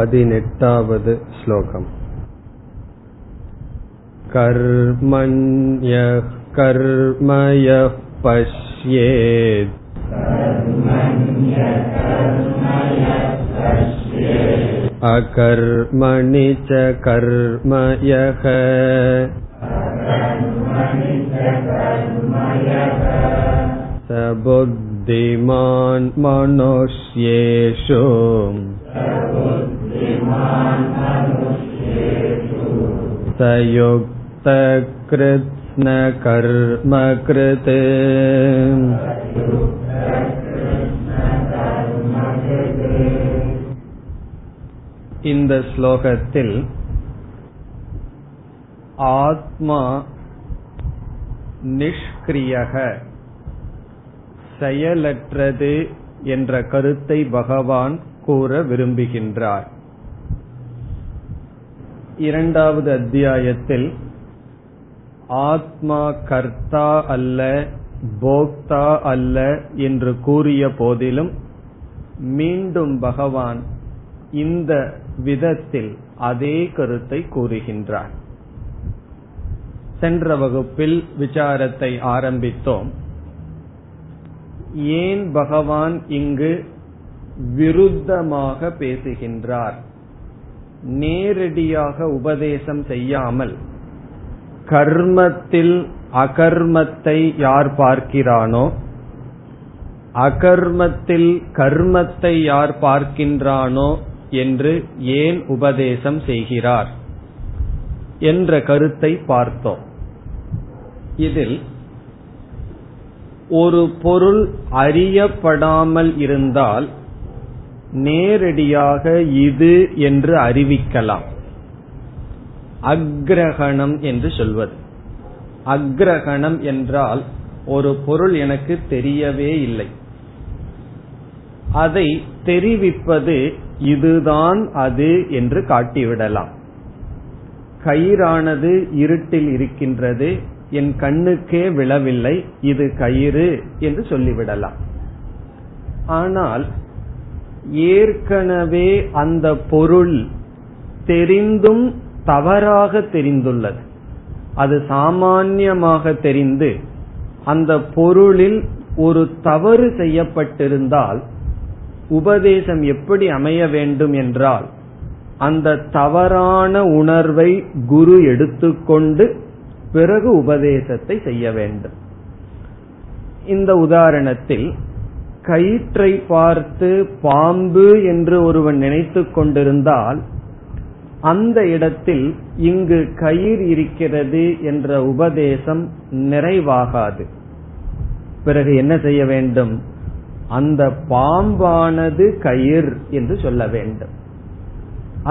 18வது ஸ்லோகம். கர்மண்யः கர்மயः பஷ்யேத் அகர்மணி ச கர்மயஹ ச புத்திமான் மனுஷ்யேஷு ச யுக்த கிருத்ஸ்ன கர்ம கிருத் இந்த ஸ்லோகத்தில் ஆத்மா நிஷ்கிரியக செயலற்றது என்ற கருத்தை பகவான் கூற விரும்புகின்றார். இரண்டாவது அத்தியாயத்தில் ஆத்மா கர்த்தா அல்ல போக்தா அல்ல என்று கூறிய போதிலும் மீண்டும் பகவான் இந்த விதத்தில் அதே கருத்தை கூறுகின்றார். சென்ற வகுப்பில் விசாரத்தை ஆரம்பித்தோம். ஏன் பகவான் இங்கு விருத்தமாக பேசுகின்றார்? நேரடியாக உபதேசம் செய்யாமல் கர்மத்தில் அகர்மத்தை யார் பார்க்கிறானோ, அகர்மத்தில் கர்மத்தை யார் பார்க்கின்றானோ என்று ஏன் உபதேசம் செய்கிறார் என்ற கருத்தை பார்த்தோம். இதில் ஒரு பொருள் அறியப்படாமல் இருந்தால் நேரடியாக இது என்று அறிவிக்கலாம், அக்ரஹணம் என்று சொல்வது. அக்ரஹணம் என்றால் ஒரு பொருள் எனக்கு தெரியவே இல்லை, அதை தெரிவிப்பது இதுதான் அது என்று காட்டிவிடலாம். கயிறானது இருட்டில் இருக்கின்றது, என் கண்ணுக்கே விழவில்லை, இது கயிறு என்று சொல்லிவிடலாம். ஆனால் ஏற்கனவே அந்த பொருள் தெரிந்தும் தவறாக தெரிந்துள்ளது. அது சாமான்யமாக தெரிந்து அந்த பொருளில் ஒரு தவறு செய்யப்பட்டிருந்தால் உபதேசம் எப்படி அமைய வேண்டும் என்றால், அந்த தவறான உணர்வை குரு எடுத்துக்கொண்டு பிறகு உபதேசத்தை செய்ய வேண்டும். இந்த உதாரணத்தில் கயிற்றை பார்த்து பாம்பு என்று ஒருவன் நினைத்து கொண்டிருந்தால் அந்த இடத்தில் இங்கு கயிறு இருக்கிறது என்ற உபதேசம் நிறைவாகாது. பிறகு என்ன செய்ய வேண்டும்? அந்த பாம்பானது கயிறு என்று சொல்ல வேண்டும்.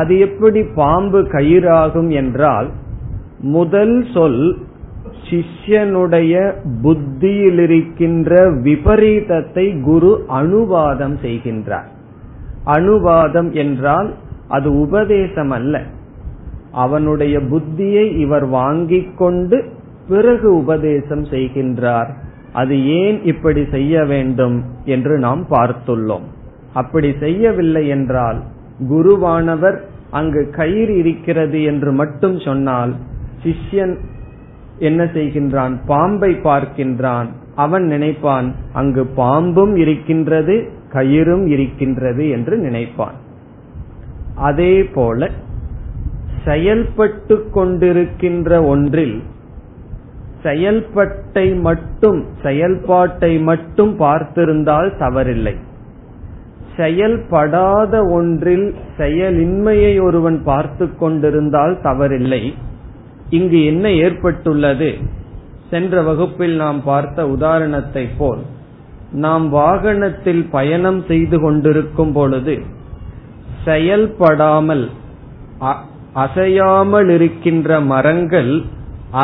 அது எப்படி பாம்பு கயிறாகும் என்றால், முதல் சொல் சிஷ்யனுடைய புத்தியிலிருக்கின்ற விபரீதத்தை குரு அனுவாதம் செய்கின்றார். அனுவாதம் என்றால் அது உபதேசம் அல்ல, அவனுடைய புத்தியை இவர் வாங்கிக் கொண்டு பிறகு உபதேசம் செய்கின்றார். அது ஏன் இப்படி செய்ய வேண்டும் என்று நாம் பார்த்துள்ளோம். அப்படி செய்யவில்லை என்றால் குருவானவர் அங்கு கயிறு இருக்கிறது என்று மட்டும் சொன்னால் சிஷ்யன் என்ன செய்கின்றான்? பாம்பை பார்க்கின்றான். அவன் நினைப்பான் அங்கு பாம்பும் இருக்கின்றது கயிறும் இருக்கின்றது என்று நினைப்பான். அதே போல செயல்பட்டு கொண்டிருக்கின்ற ஒன்றில் செயல்பாட்டை மட்டும் பார்த்திருந்தால் தவறில்லை. செயல்படாத ஒன்றில் செயலின்மையை ஒருவன் பார்த்து கொண்டிருந்தால் தவறில்லை. இங்கு என்ன ஏற்பட்டுள்ளது? சென்ற வகுப்பில் நாம் பார்த்த உதாரணத்தை போல், நாம் வாகனத்தில் பயணம் செய்து கொண்டிருக்கும் பொழுது செயல்படாமல் அசையாமல் இருக்கின்ற மரங்கள்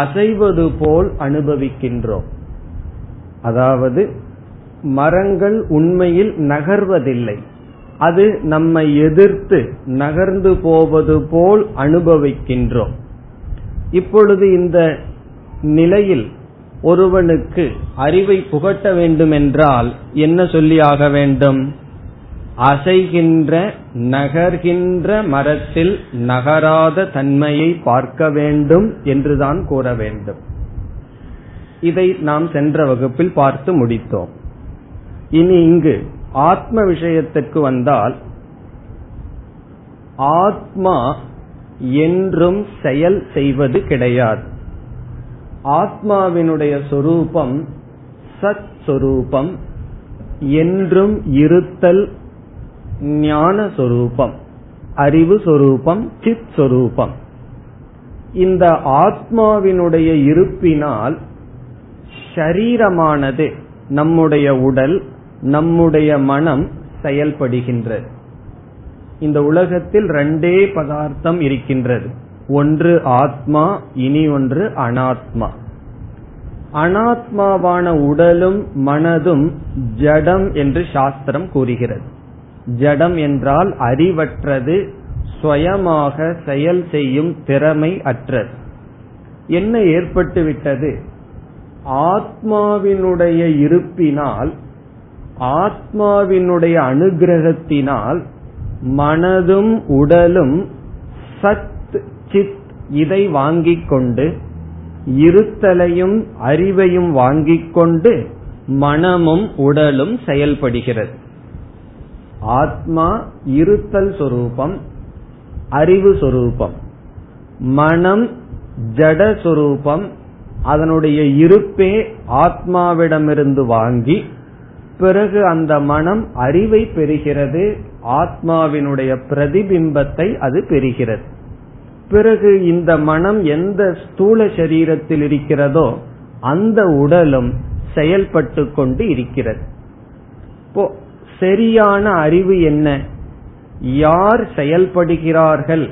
அசைவது போல் அனுபவிக்கின்றோம். அதாவது மரங்கள் உண்மையில் நகர்வதில்லை, அது நம்மை எதிர்த்து நகர்ந்து போவது போல் அனுபவிக்கின்றோம். இப்பொழுது இந்த நிலையில் ஒருவனுக்கு அறிவை புகட்ட வேண்டுமென்றால் என்ன சொல்லியாக வேண்டும்? அசைகின்ற நகர்கின்ற மரத்தில் நகராத தன்மையை பார்க்க வேண்டும் என்றுதான் கூற வேண்டும். இதை நாம் சென்ற வகுப்பில் பார்த்து முடித்தோம். இனி இங்கு ஆத்ம விஷயத்திற்கு வந்தால், ஆத்மா என்றும் செயல் செய்வது கிடையாது. ஆத்மாவினுடைய சொரூபம் சத் சொரூபம், என்றும் இருத்தல் ஞான சொரூபம், அறிவு சொரூபம், சித் சொரூபம். இந்த ஆத்மாவினுடைய இருப்பினால் சரீரமானது, நம்முடைய உடல், நம்முடைய மனம் செயல்படுகின்றது. இந்த உலகத்தில் ரெண்டே பதார்த்தம் இருக்கின்றது, ஒன்று ஆத்மா, இனி ஒன்று அனாத்மா. அனாத்மாவான உடலும் மனதும் ஜடம் என்று சாஸ்திரம் கூறுகிறது. ஜடம் என்றால் அறிவற்றது, சுயமாக செயல் செய்யும் திறமை அற்றது. என்ன ஏற்பட்டுவிட்டது? ஆத்மாவினுடைய இருப்பினால், ஆத்மாவினுடைய அனுகிரகத்தினால் மனதும் உடலும் சத் சித் இதை வாங்கிக் கொண்டு, இருத்தலையும் அறிவையும் வாங்கிக் கொண்டு மனமும் உடலும் செயல்படுகிறது. ஆத்மா இருத்தல் சொரூபம், அறிவு சொரூபம். மனம் ஜட சொரூபம், அதனுடைய இருப்பே ஆத்மாவிடமிருந்து வாங்கி பிறகு அந்த மனம் அறிவை பெறுகிறது, ஆத்மாவினுடைய பிரதிபிம்பத்தை அது பெறுகிறது. பிறகு இந்த மனம் எந்த ஸ்தூல சரீரத்தில் இருக்கிறதோ அந்த உடலும் செயல்பட்டு கொண்டு இருக்கிறது. இப்போ சரியான அறிவு என்ன? யார் செயல்படுகிறார்கள்,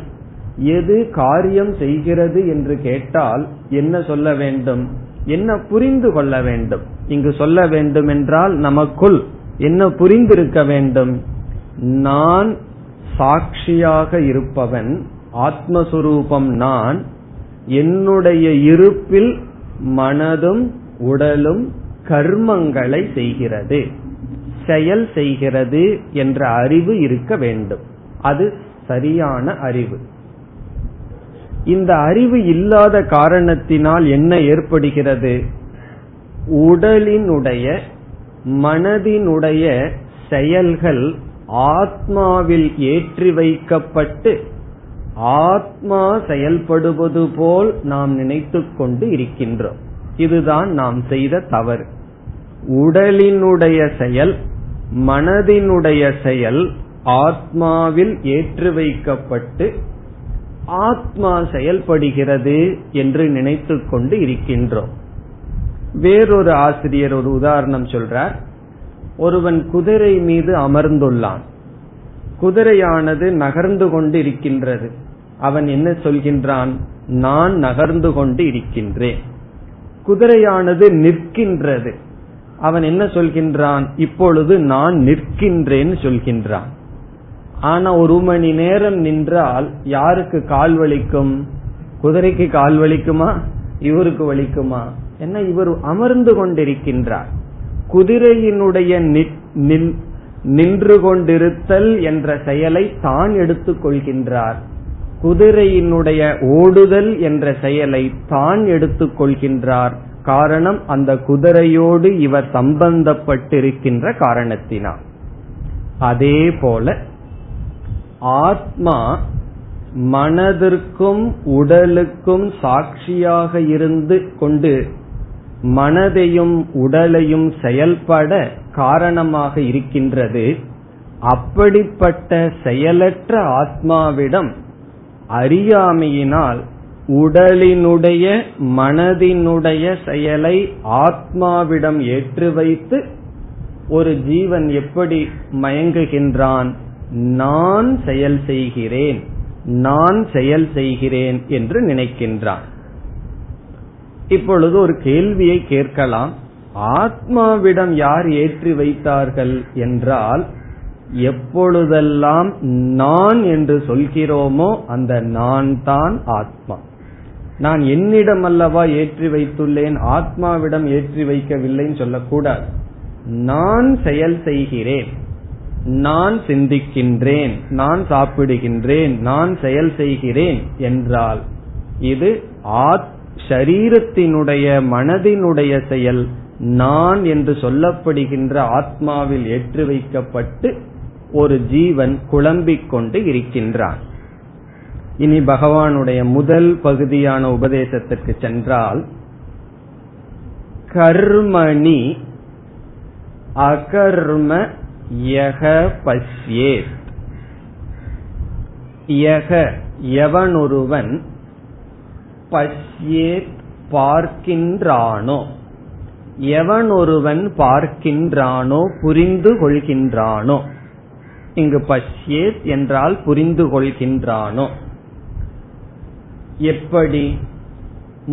எது காரியம் செய்கிறது என்று கேட்டால் என்ன சொல்ல வேண்டும், என்ன புரிந்து கொள்ள வேண்டும்? இங்கு சொல்ல வேண்டும் என்றால் நமக்குள் என்ன புரிந்திருக்க வேண்டும்? நான் சாட்சியாக இருப்பவன், ஆத்மஸ்வரூபம் நான். என்னுடைய இருப்பில் மனதும் உடலும் கர்மங்களை செய்கிறது, செயல் செய்கிறது என்ற அறிவு இருக்க வேண்டும். அது சரியான அறிவு. இந்த அறிவு இல்லாத காரணத்தினால் என்ன ஏற்படுகிறது? உடலினுடைய மனதினுடைய செயல்கள் ஆத்மாவில் ஏற்றி வைக்கப்பட்டு ஆத்மா செயல்படுவது போல் நாம் நினைத்து கொண்டு இருக்கின்றோம். இதுதான் நாம் செய்த தவறு. உடலினுடைய செயல், மனதினுடைய செயல் ஆத்மாவில் ஏற்றி வைக்கப்பட்டு ஆத்மா செயல்படுகிறது என்று நினைத்து கொண்டு இருக்கின்றோம். வேறொரு ஆசிரியர் ஒரு உதாரணம் சொல்றார். ஒருவன் குதிரை மீது அமர்ந்துள்ளான். குதிரையானது நகர்ந்து கொண்டு இருக்கின்றது. அவன் என்ன சொல்கின்றான்? நான் நகர்ந்து கொண்டு இருக்கின்றேன். குதிரையானது நிற்கின்றது. அவன் என்ன சொல்கின்றான்? இப்பொழுது நான் நிற்கின்றேன் சொல்கின்றான். ஆனா ஒரு மணி நேரம் நின்றால் யாருக்கு கால் வலிக்கும்? குதிரைக்கு கால் வலிக்குமா? இவருக்கு வலிக்குமா? என்ன, இவர் அமர்ந்து கொண்டிருக்கின்றார். குதிரையினுடைய நின்று கொண்டிருத்தல் என்ற செயலை தான் எடுத்துக் கொள்கின்றார். குதிரையினுடைய ஓடுதல் என்ற செயலை தான் எடுத்துக் கொள்கின்றார். காரணம், அந்த குதிரையோடு இவர் சம்பந்தப்பட்டிருக்கின்ற காரணத்தினால். அதே போல ஆத்மா மனதிற்கும் உடலுக்கும் சாட்சியாக இருந்து கொண்டு மனதையும் உடலையும் செயல்பட காரணமாக இருக்கின்றது. அப்படிப்பட்ட செயலற்ற ஆத்மாவிடம் அறியாமையினால் உடலினுடைய மனதினுடைய செயலை ஆத்மாவிடம் ஏற்றி வைத்து ஒரு ஜீவன் எப்படி மயங்குகின்றான்? நான் செயல் செய்கிறேன், நான் செயல் செய்கிறேன் என்று நினைக்கின்றான். இப்பொழுது ஒரு கேள்வியை கேட்கலாம். ஆத்மாவிடம் யார் ஏற்றி வைத்தார்கள் என்றால், எப்பொழுதெல்லாம் நான் என்று சொல்கிறோமோ அந்த நான் தான் ஆத்மா. நான் என்னிடம் அல்லவா ஏற்றி வைத்துள்ளேன், ஆத்மாவிடம் ஏற்றி வைக்கவில்லைன்னு சொல்லக்கூடாது. நான் செயல் செய்கிறேன், நான் சிந்திக்கின்றேன், நான் சாப்பிடுகின்றேன், நான் செயல் செய்கிறேன் என்றால் இது சரீரத்தினுடைய மனதினுடைய செயல் நான் என்று சொல்லப்படுகின்ற ஆத்மாவில் ஏற்றி வைக்கப்பட்டு ஒரு ஜீவன் குழம்பிக் கொண்டு இருக்கின்றான். இனி பகவானுடைய முதல் பகுதியான உபதேசத்திற்கு சென்றால், கர்மணி அகர்ம யக பஷ்யேத். யக எவனொருவன், பஷ்யேத் பார்க்கின்றானோ, எவனொருவன் பார்க்கின்றானோ புரிந்து கொள்கின்றானோ. இங்கு பஷ்யேத் என்றால் புரிந்து கொள்கின்றானோ. எப்படி?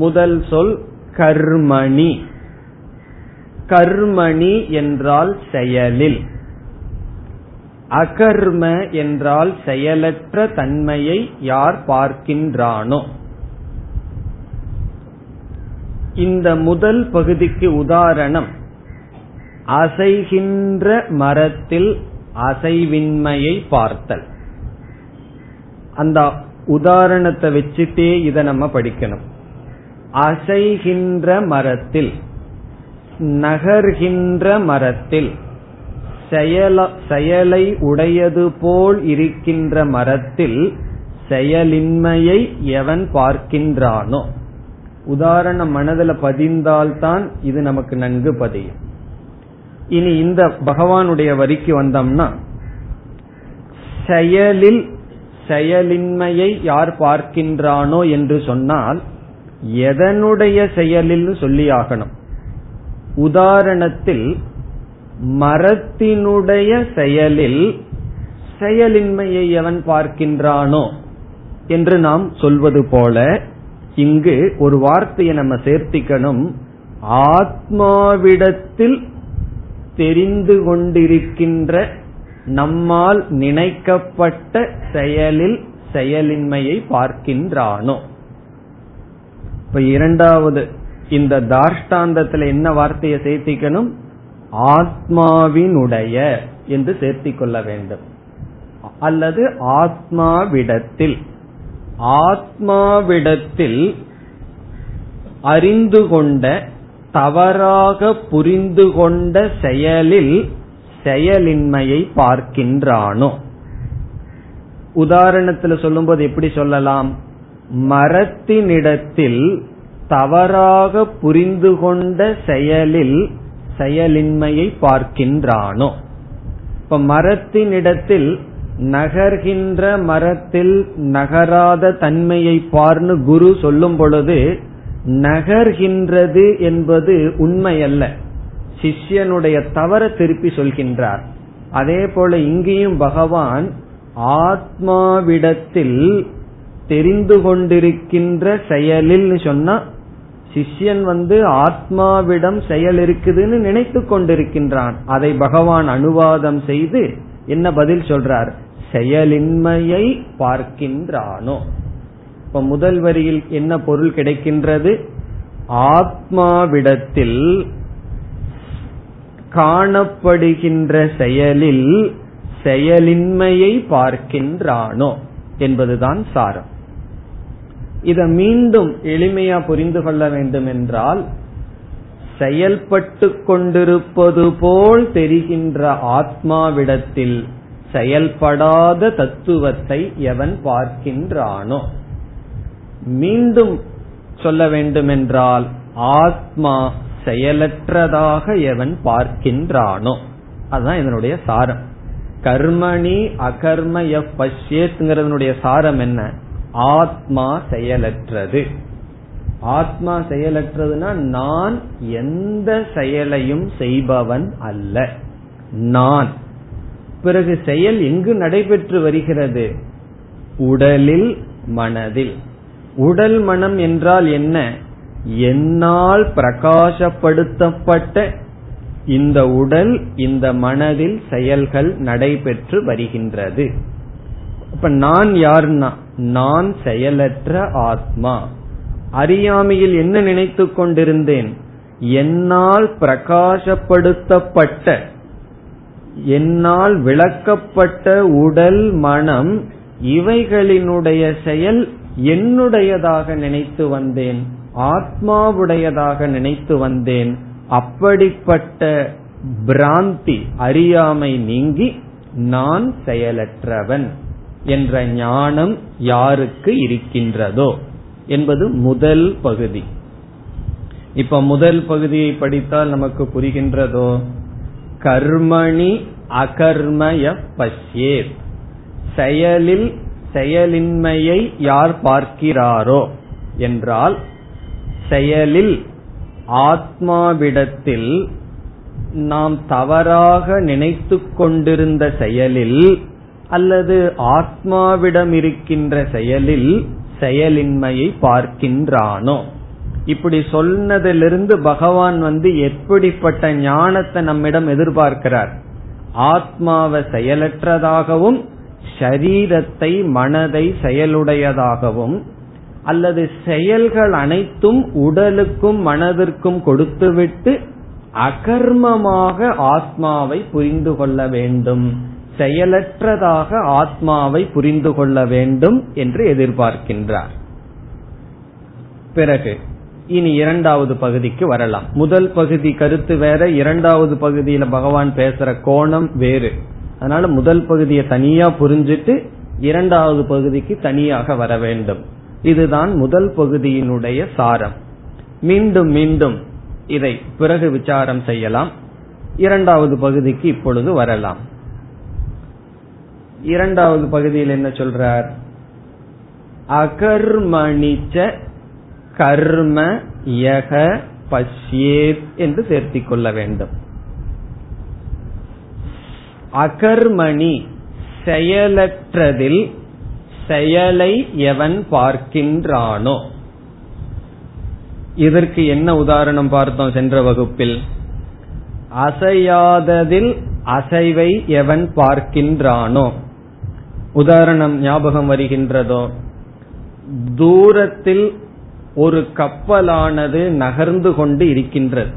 முதல் சொல் கர்மணி. கர்மணி என்றால் செயலில், அகர்ம என்றால் செயலற்ற தன்மையை யார் பார்க்கின்றானோ. இந்த முதல் பகுதிக்கு உதாரணம், அசைகின்ற மரத்தில் அசைவின்மையை பார்த்தல். அந்த உதாரணத்தை வச்சுட்டே இதை நம்ம படிக்கணும். அசைகின்ற மரத்தில், நகர்கின்ற மரத்தில், செயலை உடையது போல் இருக்கின்ற மரத்தில் செயலின்மையை எவன் பார்க்கின்றானோ. உதாரணம் மனதில் பதிந்தால்தான் இது நமக்கு நன்கு பதியும். இனி இந்த பகவானுடைய வரிக்கு வந்தோம்னா, செயலில் செயலின்மையை யார் பார்க்கின்றானோ என்று சொன்னால் எதனுடைய செயலில் சொல்லியாகணும். உதாரணத்தில் மரத்தினுடைய செயலில் செயலின்மையை எவன் பார்க்கின்றானோ என்று நாம் சொல்வது போல, இங்கு ஒரு வார்த்தையை நம்ம சேர்த்திக்கணும், ஆத்மாவிடத்தில் தெரிந்து கொண்டிருக்கின்ற நம்மால் நினைக்கப்பட்ட செயலில் செயலின்மையை பார்க்கின்றானோ. இப்ப இரண்டாவது இந்த தாஷ்டாந்தத்துல என்ன வார்த்தையை சேர்த்திக்கணும், ஆத்மாவினுடைய என்று சேர்த்திக்கொள்ள வேண்டும். அல்லது ஆத்மாவிடத்தில், ஆத்மாவிடத்தில் அறிந்து கொண்ட, தவறாக புரிந்து கொண்ட செயலில் செயலின்மையை பார்க்கின்றானோ. உதாரணத்தில் சொல்லும்போது எப்படி சொல்லலாம், மரத்தினிடத்தில் தவறாக புரிந்து கொண்ட செயலில் செயலின்மையை பார்க்கின்றானோ. இப்ப மரத்தினிடத்தில், நகர்கின்ற மரத்தில் நகராத தன்மையை பார்னு குரு சொல்லும் பொழுது, நகர்கின்றது என்பது உண்மையல்ல, சிஷ்யனுடைய தவற திருப்பி சொல்கின்றார். அதே போல இங்கேயும் பகவான் ஆத்மாவிடத்தில் தெரிந்து கொண்டிருக்கின்ற செயலில் சொன்னா, சிஷ்யன் ஆத்மாவிடம் செயல் இருக்குதுன்னு நினைத்து கொண்டிருக்கின்றான். அதை பகவான் அனுவாதம் செய்து என்ன பதில் சொல்றார், செயலின்மையை பார்க்கின்றானோ. இப்ப முதல் வரியில் என்ன பொருள் கிடைக்கின்றது, ஆத்மாவிடத்தில் காணப்படுகின்ற செயலில் செயலின்மையை பார்க்கின்றானோ என்பதுதான் சாரம். இதை மீண்டும் எளிமையா புரிந்து கொள்ள வேண்டும் என்றால், செயல்பட்டு கொண்டிருப்பது போல் தெரிகின்ற ஆத்மாவிடத்தில் செயல்படாத தத்துவத்தை எவன் பார்க்கின்றானோ. மீண்டும் சொல்ல வேண்டுமென்றால், ஆத்மா செயலற்றதாக எவன் பார்க்கின்றானோ. அதுதான் இதனுடைய சாரம். கர்மணி அகர்மய பஷ்யேத்ங்கிறதுனுடைய சாரம் என்ன, ஆத்மா செயலற்றது. ஆத்மா செயலற்றதுன்னா, நான் எந்த செயலையும் செய்பவன் அல்ல. நான் பிறகு செயல் எங்கு நடைபெற்று வருகிறது, உடலில் மனதில். உடல் மனம் என்றால் என்ன, என்னால் பிரகாசப்படுத்தப்பட்ட இந்த உடல், இந்த மனதில் செயல்கள் நடைபெற்று வருகின்றது. இப்ப நான் யாருன்னா, நான் செயலற்ற ஆத்மா. அறியாமையில் என்ன நினைத்து கொண்டிருந்தேன், என்னால் பிரகாசப்படுத்தப்பட்ட என்னால் விளக்கப்பட்ட உடல் மனம் இவைகளினுடைய செயல் என்னுடையதாக நினைத்து வந்தேன், ஆத்மாவுடையதாக நினைத்து வந்தேன். அப்படிப்பட்ட பிராந்தி அறியாமை நீங்கி நான் செயலற்றவன் என்ற ஞானம் யாருக்கு இருக்கின்றதோ என்பது முதல் பகுதி. இப்ப முதல் பகுதியை படித்தால் நமக்கு புரிகின்றதோ? கர்மணி அகர்மய பஷ்யேத், செயலில் செயலின்மையை யார் பார்க்கிறாரோ என்றால், செயலில் ஆத்மாவிடத்தில் நாம் தவறாக நினைத்து கொண்டிருந்த செயலில் அல்லது ஆத்மாவிடம் இருக்கின்ற செயலில் செயலின்மையை பார்க்கின்றானோ. இப்படி சொன்னதிலிருந்து பகவான் எப்படிப்பட்ட ஞானத்தை நம்மிடம் எதிர்பார்க்கிறார்? ஆத்மாவை செயலற்றதாகவும் சரீரத்தை மனதை செயலுடையதாகவும், அல்லது செயல்கள் அனைத்தும் உடலுக்கும் மனதிற்கும் கொடுத்துவிட்டு அகர்மமாக ஆத்மாவை புரிந்து கொள்ள வேண்டும், செயலற்றதாக ஆத்மாவை புரிந்து கொள்ள வேண்டும் என்று எதிர்பார்க்கின்றார். பிறகு இனி இரண்டாவது பகுதிக்கு வரலாம். முதல் பகுதி கருத்து வேற, இரண்டாவது பகுதியில பகவான் பேசுற கோணம் வேறு. அதனால முதல் பகுதியை தனியா புரிஞ்சிட்டு இரண்டாவது பகுதிக்கு தனியாக வர வேண்டும். இதுதான் முதல் பகுதியினுடைய சாரம். மீண்டும் மீண்டும் இதை பிறகு விசாரம் செய்யலாம். இரண்டாவது பகுதிக்கு இப்பொழுது வரலாம். இரண்டாவது பகுதியில் என்ன சொல்றார்? அகர்மணிச்ச கர்ம யக பஷ்யேத் என்று சேர்த்திக் கொள்ள வேண்டும். அகர்மணி செயலற்றதில் செயலை எவன் பார்க்கின்றானோ. இதற்கு என்ன உதாரணம் பார்த்தோம் சென்ற வகுப்பில்? அசையாததில் அசைவை எவன் பார்க்கின்றானோ. உதாரணம் ஞாபகம் வருகின்றதோ? தூரத்தில் ஒரு கப்பலானது நகர்ந்து கொண்டு இருக்கின்றது.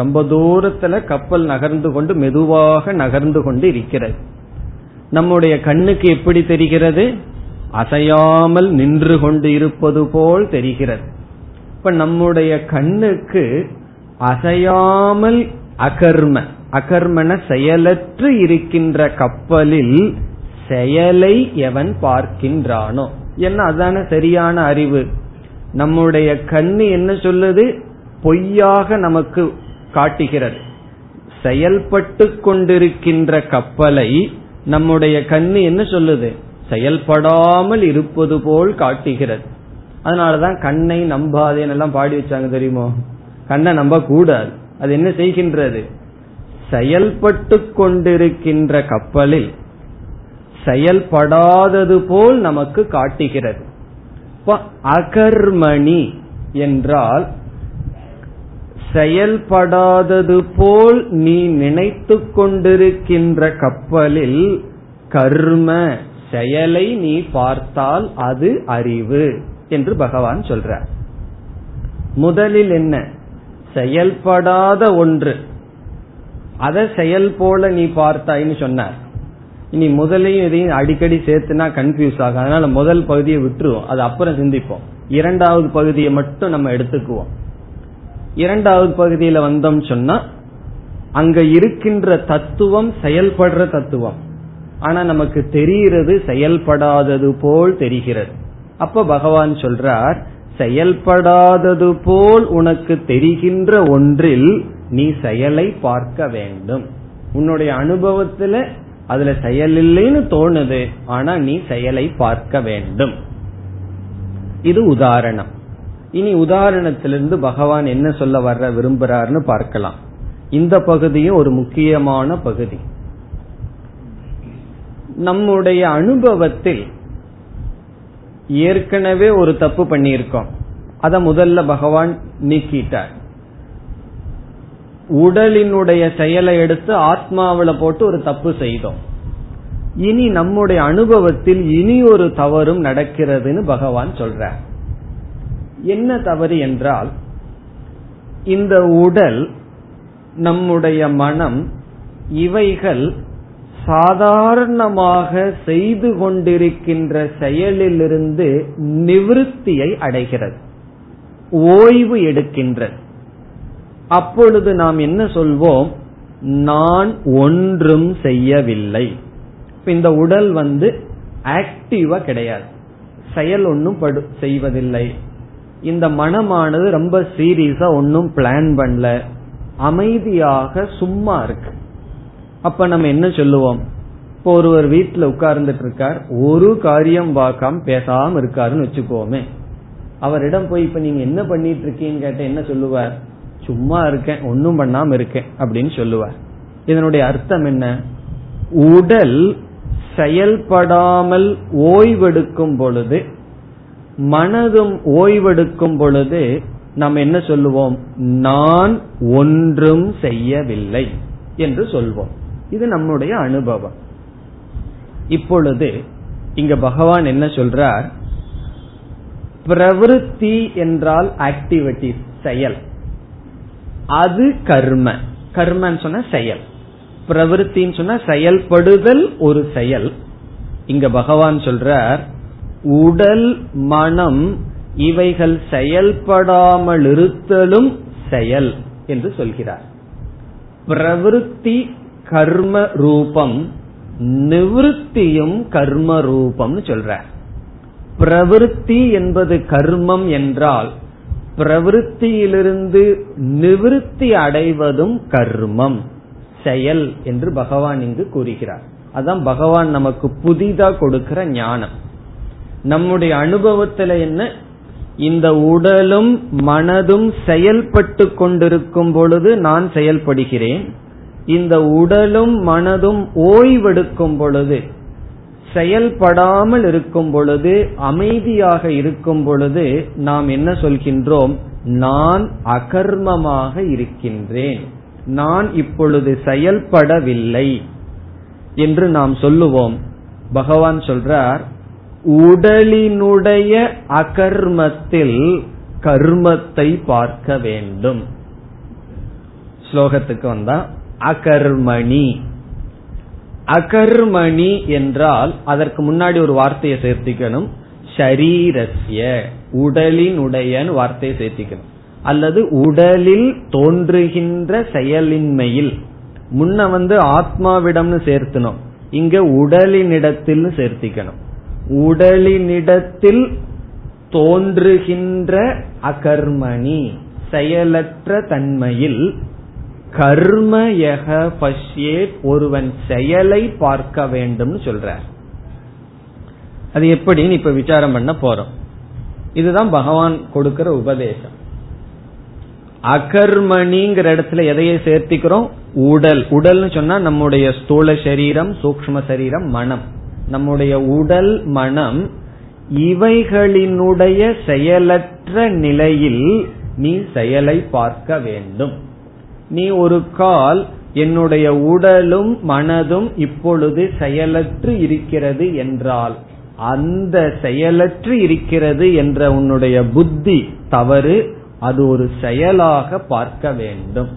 ரொம்ப தூரத்துல கப்பல் நகர்ந்து கொண்டு மெதுவாக நகர்ந்து கொண்டு இருக்கிறது. நம்முடைய கண்ணுக்கு எப்படி தெரிகிறது? அசையாமல் நின்று கொண்டு இருப்பது போல் தெரிகிறது. இப்ப நம்முடைய கண்ணுக்கு அசையாமல் அகர்ம அகர்மன செயலற்று இருக்கின்ற கப்பலில் செயலை எவன் பார்க்கின்றானோ. என்ன அதான சரியான அறிவு? நம்முடைய கண்ணு என்ன சொல்லுது? பொய்யாக நமக்கு காட்டுகிறது. செயல்பட்டு கொண்டிருக்கின்ற கப்பலை நம்முடைய கண்ணு என்ன சொல்லுது? செயல்படாமல் இருப்பது போல் காட்டுகிறது. அதனாலதான் கண்ணை நம்பாதேன்னு எல்லாம் பாடி வச்சாங்க, தெரியுமோ? கண்ணை நம்ப கூடாது. அது என்ன செய்கின்றது? செயல்பட்டு கொண்டிருக்கின்ற கப்பலில் செயல்படாதது போல் நமக்கு காட்டுகிறது. அகர்மணி என்றால் செயல்படாதது போல் நீ நினைத்து கொண்டிருக்கின்ற கப்பலில் கர்ம செயலை நீ பார்த்தால் அது அறிவு என்று பகவான் சொல்றார். முதலில் என்ன? செயல்படாத ஒன்று, அதை செயல் போல நீ பார்த்தாயின்னு சொன்னார். இனி முதலையும் இதையும் அடிக்கடி சேர்த்துனா கன்ஃபியூஸ் ஆகும். அதனால முதல் பகுதியை விட்டுருவோம், அது அப்புறம் சிந்திப்போம். இரண்டாவது பகுதியை மட்டும் நம்ம எடுத்துக்குவோம். இரண்டாவது பகுதியில வந்தோம் சொன்னா, அங்க இருக்கின்ற தத்துவம் செயல்படுற தத்துவம், ஆனா நமக்கு தெரிகிறது செயல்படாதது போல் தெரிகிறது. அப்ப பகவான் சொல்றார், செயல்படாதது போல் உனக்கு தெரிகின்ற ஒன்றில் நீ செயலை பார்க்க வேண்டும். உன்னுடைய அனுபவத்துல அதுல செயல் இல்லைன்னு தோணுது, ஆனா நீ செயலை பார்க்க வேண்டும். இது உதாரணம். இனி உதாரணத்திலிருந்து பகவான் என்ன சொல்ல வர்ற விரும்புறாருன்னு பார்க்கலாம். இந்த பகுதியும் ஒரு முக்கியமான பகுதி. நம்முடைய அனுபவத்தில் ஏற்கனவே ஒரு தப்பு பண்ணியிருக்கோம், அத முதல்ல பகவான் நீக்கிட்டார். உடலினுடைய செயலை எடுத்து ஆத்மாவில போட்டு ஒரு தப்பு செய்தோம். இனி நம்முடைய அனுபவத்தில் இனி ஒரு தவறும் நடக்கிறதுன்னு பகவான் சொல்றார். என்ன தவறு என்றால், இந்த உடல் நம்முடைய மனம் இவைகள் சாதாரணமாக செய்து கொண்டிருக்கின்ற செயலிலிருந்து நிவிருத்தியை அடைகிறது, ஓய்வு எடுக்கின்றது. அப்பொழுது நாம் என்ன சொல்வோம்? நான் ஒன்றும் செய்யவில்லை. இந்த உடல் ஆக்டிவா கிடையாது, செயல் ஒன்னும் செய்வதில்லை. இந்த மனமானது ரொம்ப சீரியஸா ஒன்னும் பிளான் பண்ணல, அமைதியாக சும்மா இருக்கு. அப்ப நம்ம என்ன சொல்லுவோம்? இப்போ ஒருவர் வீட்டுல உட்கார்ந்துட்டு இருக்கார், ஒரு காரியம் பார்க்காம பேசாம இருக்காருன்னு வச்சுக்கோமே. அவரிடம் போய் இப்ப நீங்க என்ன பண்ணிட்டு இருக்கீங்கன்னு கேட்ட என்ன சொல்லுவார்? சும்மா இருக்கேன், ஒன்னும் பண்ணாம இருக்கேன் அப்படின்னு சொல்லுவார். இதனுடைய அர்த்தம் என்ன? உடல் செயல்படாமல் ஓய்வெடுக்கும் பொழுது, மனதும் ஓய்வெடுக்கும் பொழுது நாம் என்ன சொல்லுவோம்? நான் ஒன்றும் செய்யவில்லை என்று சொல்வோம். இது நம்முடைய அனுபவம். இப்பொழுது இங்க பகவான் என்ன சொல்றார்? பிரவிருத்தி என்றால் ஆக்டிவிட்டி, செயல். அது கர்ம, கர்மன்னு சொன்ன செயல், பிரவிருத்தின்னு சொன்ன செயல்படுதல், ஒரு செயல். இங்க பகவான் சொல்றார், உடல் மனம் இவைகள் செயல்படாமல் இருத்தலும் செயல் என்று சொல்கிறார். பிரவிருத்தி கர்ம ரூபம், நிவிருத்தியும் கர்ம ரூபம்னு சொல்றார். பிரவிருத்தி என்பது கர்மம் என்றால் பிரவிருத்தியிலிருந்து நிவிருத்தி அடைவதும் கர்மம், செயல் என்று பகவான் இங்கு கூறுகிறார். அதான் பகவான் நமக்கு புதிதா கொடுக்கிற ஞானம். நம்முடைய அனுபவத்துல என்ன? இந்த உடலும் மனதும் செயல்பட்டு கொண்டிருக்கும் பொழுது நான் செயல்படுகிறேன், இந்த உடலும் மனதும் ஓய்வெடுக்கும் பொழுது, செயல்படாமல் இருக்கும் பொழுது, அமைதியாக இருக்கும் பொழுது நாம் என்ன சொல்கின்றோம்? நான் அகர்மமாக இருக்கின்றேன், நான் இப்பொழுது செயல்படவில்லை என்று நாம் சொல்லுவோம். பகவான் சொல்றார், உடலினுடைய அகர்மத்தில் கர்மத்தை பார்க்க வேண்டும். ஸ்லோகத்துக்கு வந்தா அகர்மணி. அகர்மணி என்றால் அதற்கு முன்னாடி ஒரு வார்த்தையை சேர்த்திக்கணும், ஷரீரஸ்ய, உடலினுடைய வார்த்தையை சேர்த்திக்கணும். அல்லது உடலில் தோன்றுகின்ற செயலின்மையில், முன்ன ஆத்மாவிடம்னு சேர்த்தணும், இங்க உடலினிடத்தில் சேர்த்திக்கணும். உடலினிடத்தில் தோன்றுகின்ற அகர்மணி, செயலற்ற தன்மையில், கர்மயக பஷ்யேத், ஒருவன் செயலை பார்க்க வேண்டும் சொல்றார். அது எப்படின்னு இப்ப விசாரம் பண்ண போறோம். இதுதான் பகவான் கொடுக்கிற உபதேசம். அகர்மணிங்கிற இடத்துல எதையை சேர்த்திக்கிறோம்? உடல். உடல்னு சொன்னா நம்முடைய ஸ்தூல சரீரம், சூக்ஷ்ம சரீரம், மனம். நம்முடைய உடல் மனம் இவைகளினுடைய செயலற்ற நிலையில் நீ செயலை பார்க்க வேண்டும். நீ ஒரு கால் என்னுடைய உடலும் மனதும் இப்பொழுது செயலற்று இருக்கிறது என்றால், அந்த செயலற்று இருக்கிறது என்ற உன்னுடைய புத்தி தவறு, அது ஒரு செயலாக பார்க்க வேண்டும்.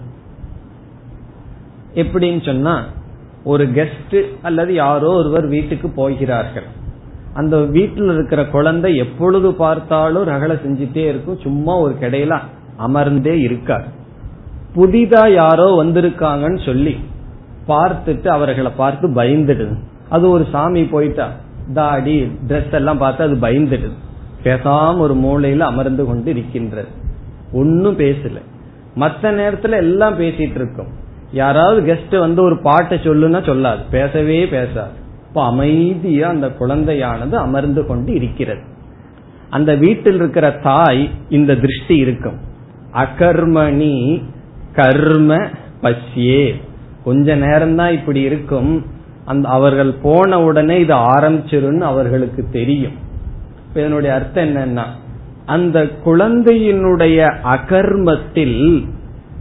எப்படின்னு சொன்னா, ஒரு கெஸ்ட் அல்லது யாரோ ஒருவர் வீட்டுக்கு போகிறார்கள், அந்த வீட்டில் இருக்கிற குழந்தை எப்பொழுது பார்த்தாலும் ரகளை செஞ்சுட்டே இருக்கும், சும்மா ஒரு கடையில அமர்ந்தே இருக்கார். புதிதா யாரோ வந்திருக்காங்கன்னு சொல்லி பார்த்துட்டு அவர்களை பார்த்து பயந்துடுது. அது ஒரு சாமி போயிட்டா தாடி ட்ரெஸ் எல்லாம் பார்த்து அது பயந்துடுது, பேசாம ஒரு மூலையில அமர்ந்து கொண்டு இருக்கின்றது, ஒன்னும் பேசல. மற்ற நேரத்துல எல்லாம் பேசிட்டு இருக்கும். யாராவது கெஸ்ட் ஒரு பாட்டை சொல்லுன்னா சொல்லாது, பேசவே பேசாது. இப்ப அமைதியா அந்த குழந்தையானது அமர்ந்து கொண்டு இருக்கிறது. அந்த வீட்டில் இருக்கிற தாய் இந்த திருஷ்டி இருக்கும், அகர்மணி கர்ம பஷ்யே. கொஞ்ச நேரம்தான் இப்படி இருக்கும், அந்த அவர்கள் போன உடனே இது ஆரம்பிச்சிருன்னு அவர்களுக்கு தெரியும். இதனுடைய அர்த்தம் என்னன்னா, அந்த குழந்தையினுடைய அகர்மத்தில்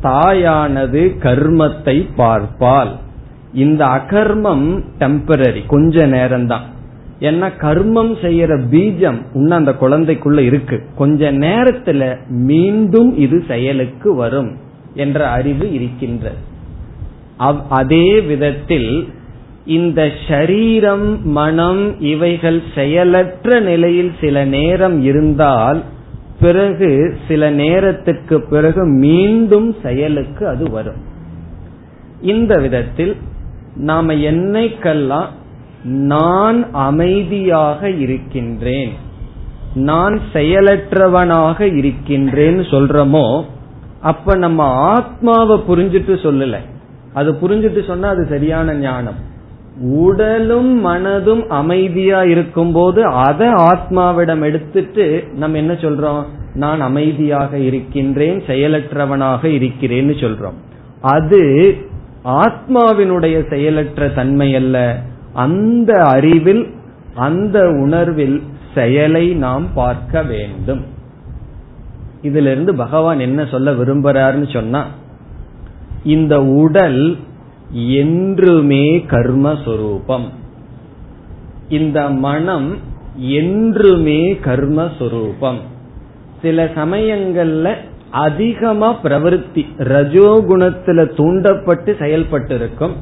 தாயானது கர்மத்தை பார்ப்பால். இந்த அகர்மம் டெம்பரரி, கொஞ்ச நேரம்தான். ஏன்னா கர்மம் செய்யற பீஜம் இன்னும் அந்த குழந்தைக்குள்ள இருக்கு, கொஞ்ச நேரத்துல மீண்டும் இது செயலுக்கு வரும் என்ற அறிவு இருக்கின்றது. அதே விதத்தில் இந்த ஷரீரம் மனம் இவைகள் செயலற்ற நிலையில் சில நேரம் இருந்தால் பிறகு சில நேரத்திற்கு பிறகு மீண்டும் செயலுக்கு அது வரும். இந்த விதத்தில் நாம என்னைக்கெல்லாம் நான் அமைதியாக இருக்கின்றேன், நான் செயலற்றவனாக இருக்கின்றேன்னு சொல்றோமோ அப்ப நம்ம ஆத்மாவை புரிஞ்சிட்டு சொல்லல, அது புரிஞ்சிட்டு சொன்னா அது சரியான ஞானம். உடலும் மனதும் அமைதியா இருக்கும் போது அதை ஆத்மாவிடம் எடுத்துட்டு நம்ம என்ன சொல்றோம், நான் அமைதியாக இருக்கின்றேன், செயலற்றவனாக இருக்கிறேன்னு சொல்றோம். அது ஆத்மாவினுடைய செயலற்ற தன்மை அல்ல, அந்த அறிவில் அந்த உணர்வில் செயலை நாம் பார்க்க வேண்டும். இதுல இருந்து பகவான் என்ன சொல்ல விரும்புறாருன்னு சொன்னா, இந்த உடல் என்றுமே கர்மஸ்வரூபம், இந்த மனம் என்றுமே கர்மஸ்வரூபம். சில சமயங்கள்ல அதிகமா பிரவருத்தி ரஜோகுணத்துல தூண்டப்பட்டு செயல்பட்டு இருக்கும்,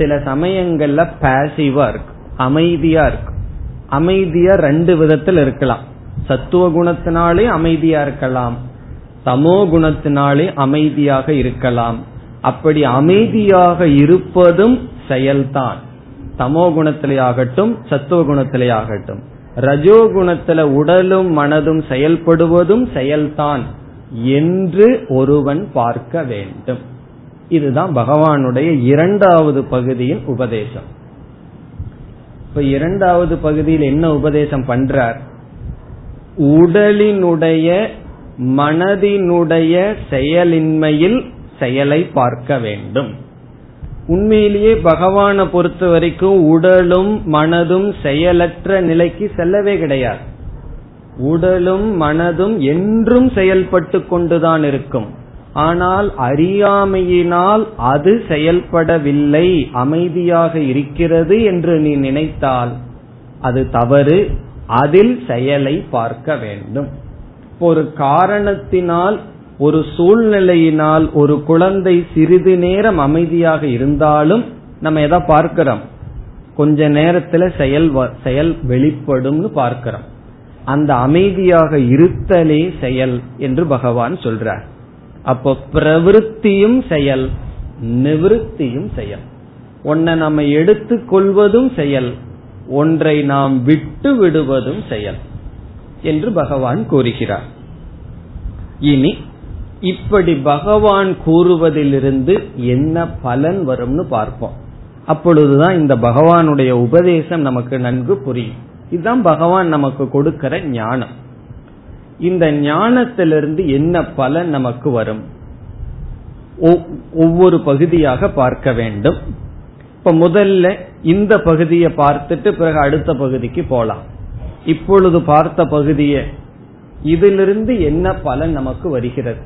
சில சமயங்கள்ல பாசிவா இருக்கு, அமைதியா இருக்கு. அமைதியா ரெண்டு விதத்துல இருக்கலாம், சத்துவ குணத்தினாலே அமைதியா இருக்கலாம், தமோ குணத்தினாலே அமைதியாக இருக்கலாம். அப்படி அமைதியாக இருப்பதும் செயல்தான், தமோ குணத்திலேயாகட்டும் சத்துவ குணத்திலேயாகட்டும். ரஜோகுணத்துல உடலும் மனதும் செயல்படுவதும் செயல்தான் என்று ஒருவன் பார்க்க வேண்டும். இதுதான் பகவானுடைய இரண்டாவது பகுதியின் உபதேசம். இப்ப இரண்டாவது பகுதியில் என்ன உபதேசம் பண்றார், உடலினுடைய மனதினுடைய செயலின்மையில் செயலை பார்க்க வேண்டும். உண்மையிலேயே பகவானை பொறுத்த வரைக்கும் உடலும் மனதும் செயலற்ற நிலைக்கு செல்லவே கிடையாது. உடலும் மனதும் என்றும் செயல்பட்டு கொண்டுதான் இருக்கும். ஆனால் அறியாமையினால் அது செயல்படவில்லை, அமைதியாக இருக்கிறது என்று நீ நினைத்தால் அது தவறு, அதில் செயலை பார்க்க வேண்டும். ஒரு காரணத்தினால், ஒரு சூழ்நிலையினால் ஒரு குழந்தை சிறிது நேரம் அமைதியாக இருந்தாலும் நம்ம எதை பார்க்கிறோம், கொஞ்ச நேரத்துல செயல் வெளிப்படும் பார்க்கிறோம். அந்த அமைதியாக இருத்தலே செயல் என்று பகவான் சொல்றார். அப்போ பிரவிருத்தியும் செயல், நிவிருத்தியும் செயல். ஒன்றை நம்ம எடுத்து கொள்வதும் செயல், ஒன்றை நாம் விட்டு விடுவதும் செயல் என்று பகவான் கூறுகிறார். இனி இப்படி பகவான் கூறுவதிலிருந்து என்ன பலன் வரும்னு பார்ப்போம். அப்பொழுதுதான் இந்த பகவானுடைய உபதேசம் நமக்கு நன்கு புரியும். இதுதான் பகவான் நமக்கு கொடுக்கிற ஞானம். இந்த ஞானத்திலிருந்து என்ன பலன் நமக்கு வரும், ஒவ்வொரு பகுதியாக பார்க்க வேண்டும். இப்ப முதல்ல இந்த பகுதியை பார்த்துட்டு பிறகு அடுத்த பகுதிக்கு போலாம். இப்பொழுது பார்த்த பகுதியை இதிலிருந்து என்ன பலன் நமக்கு வருகிறது.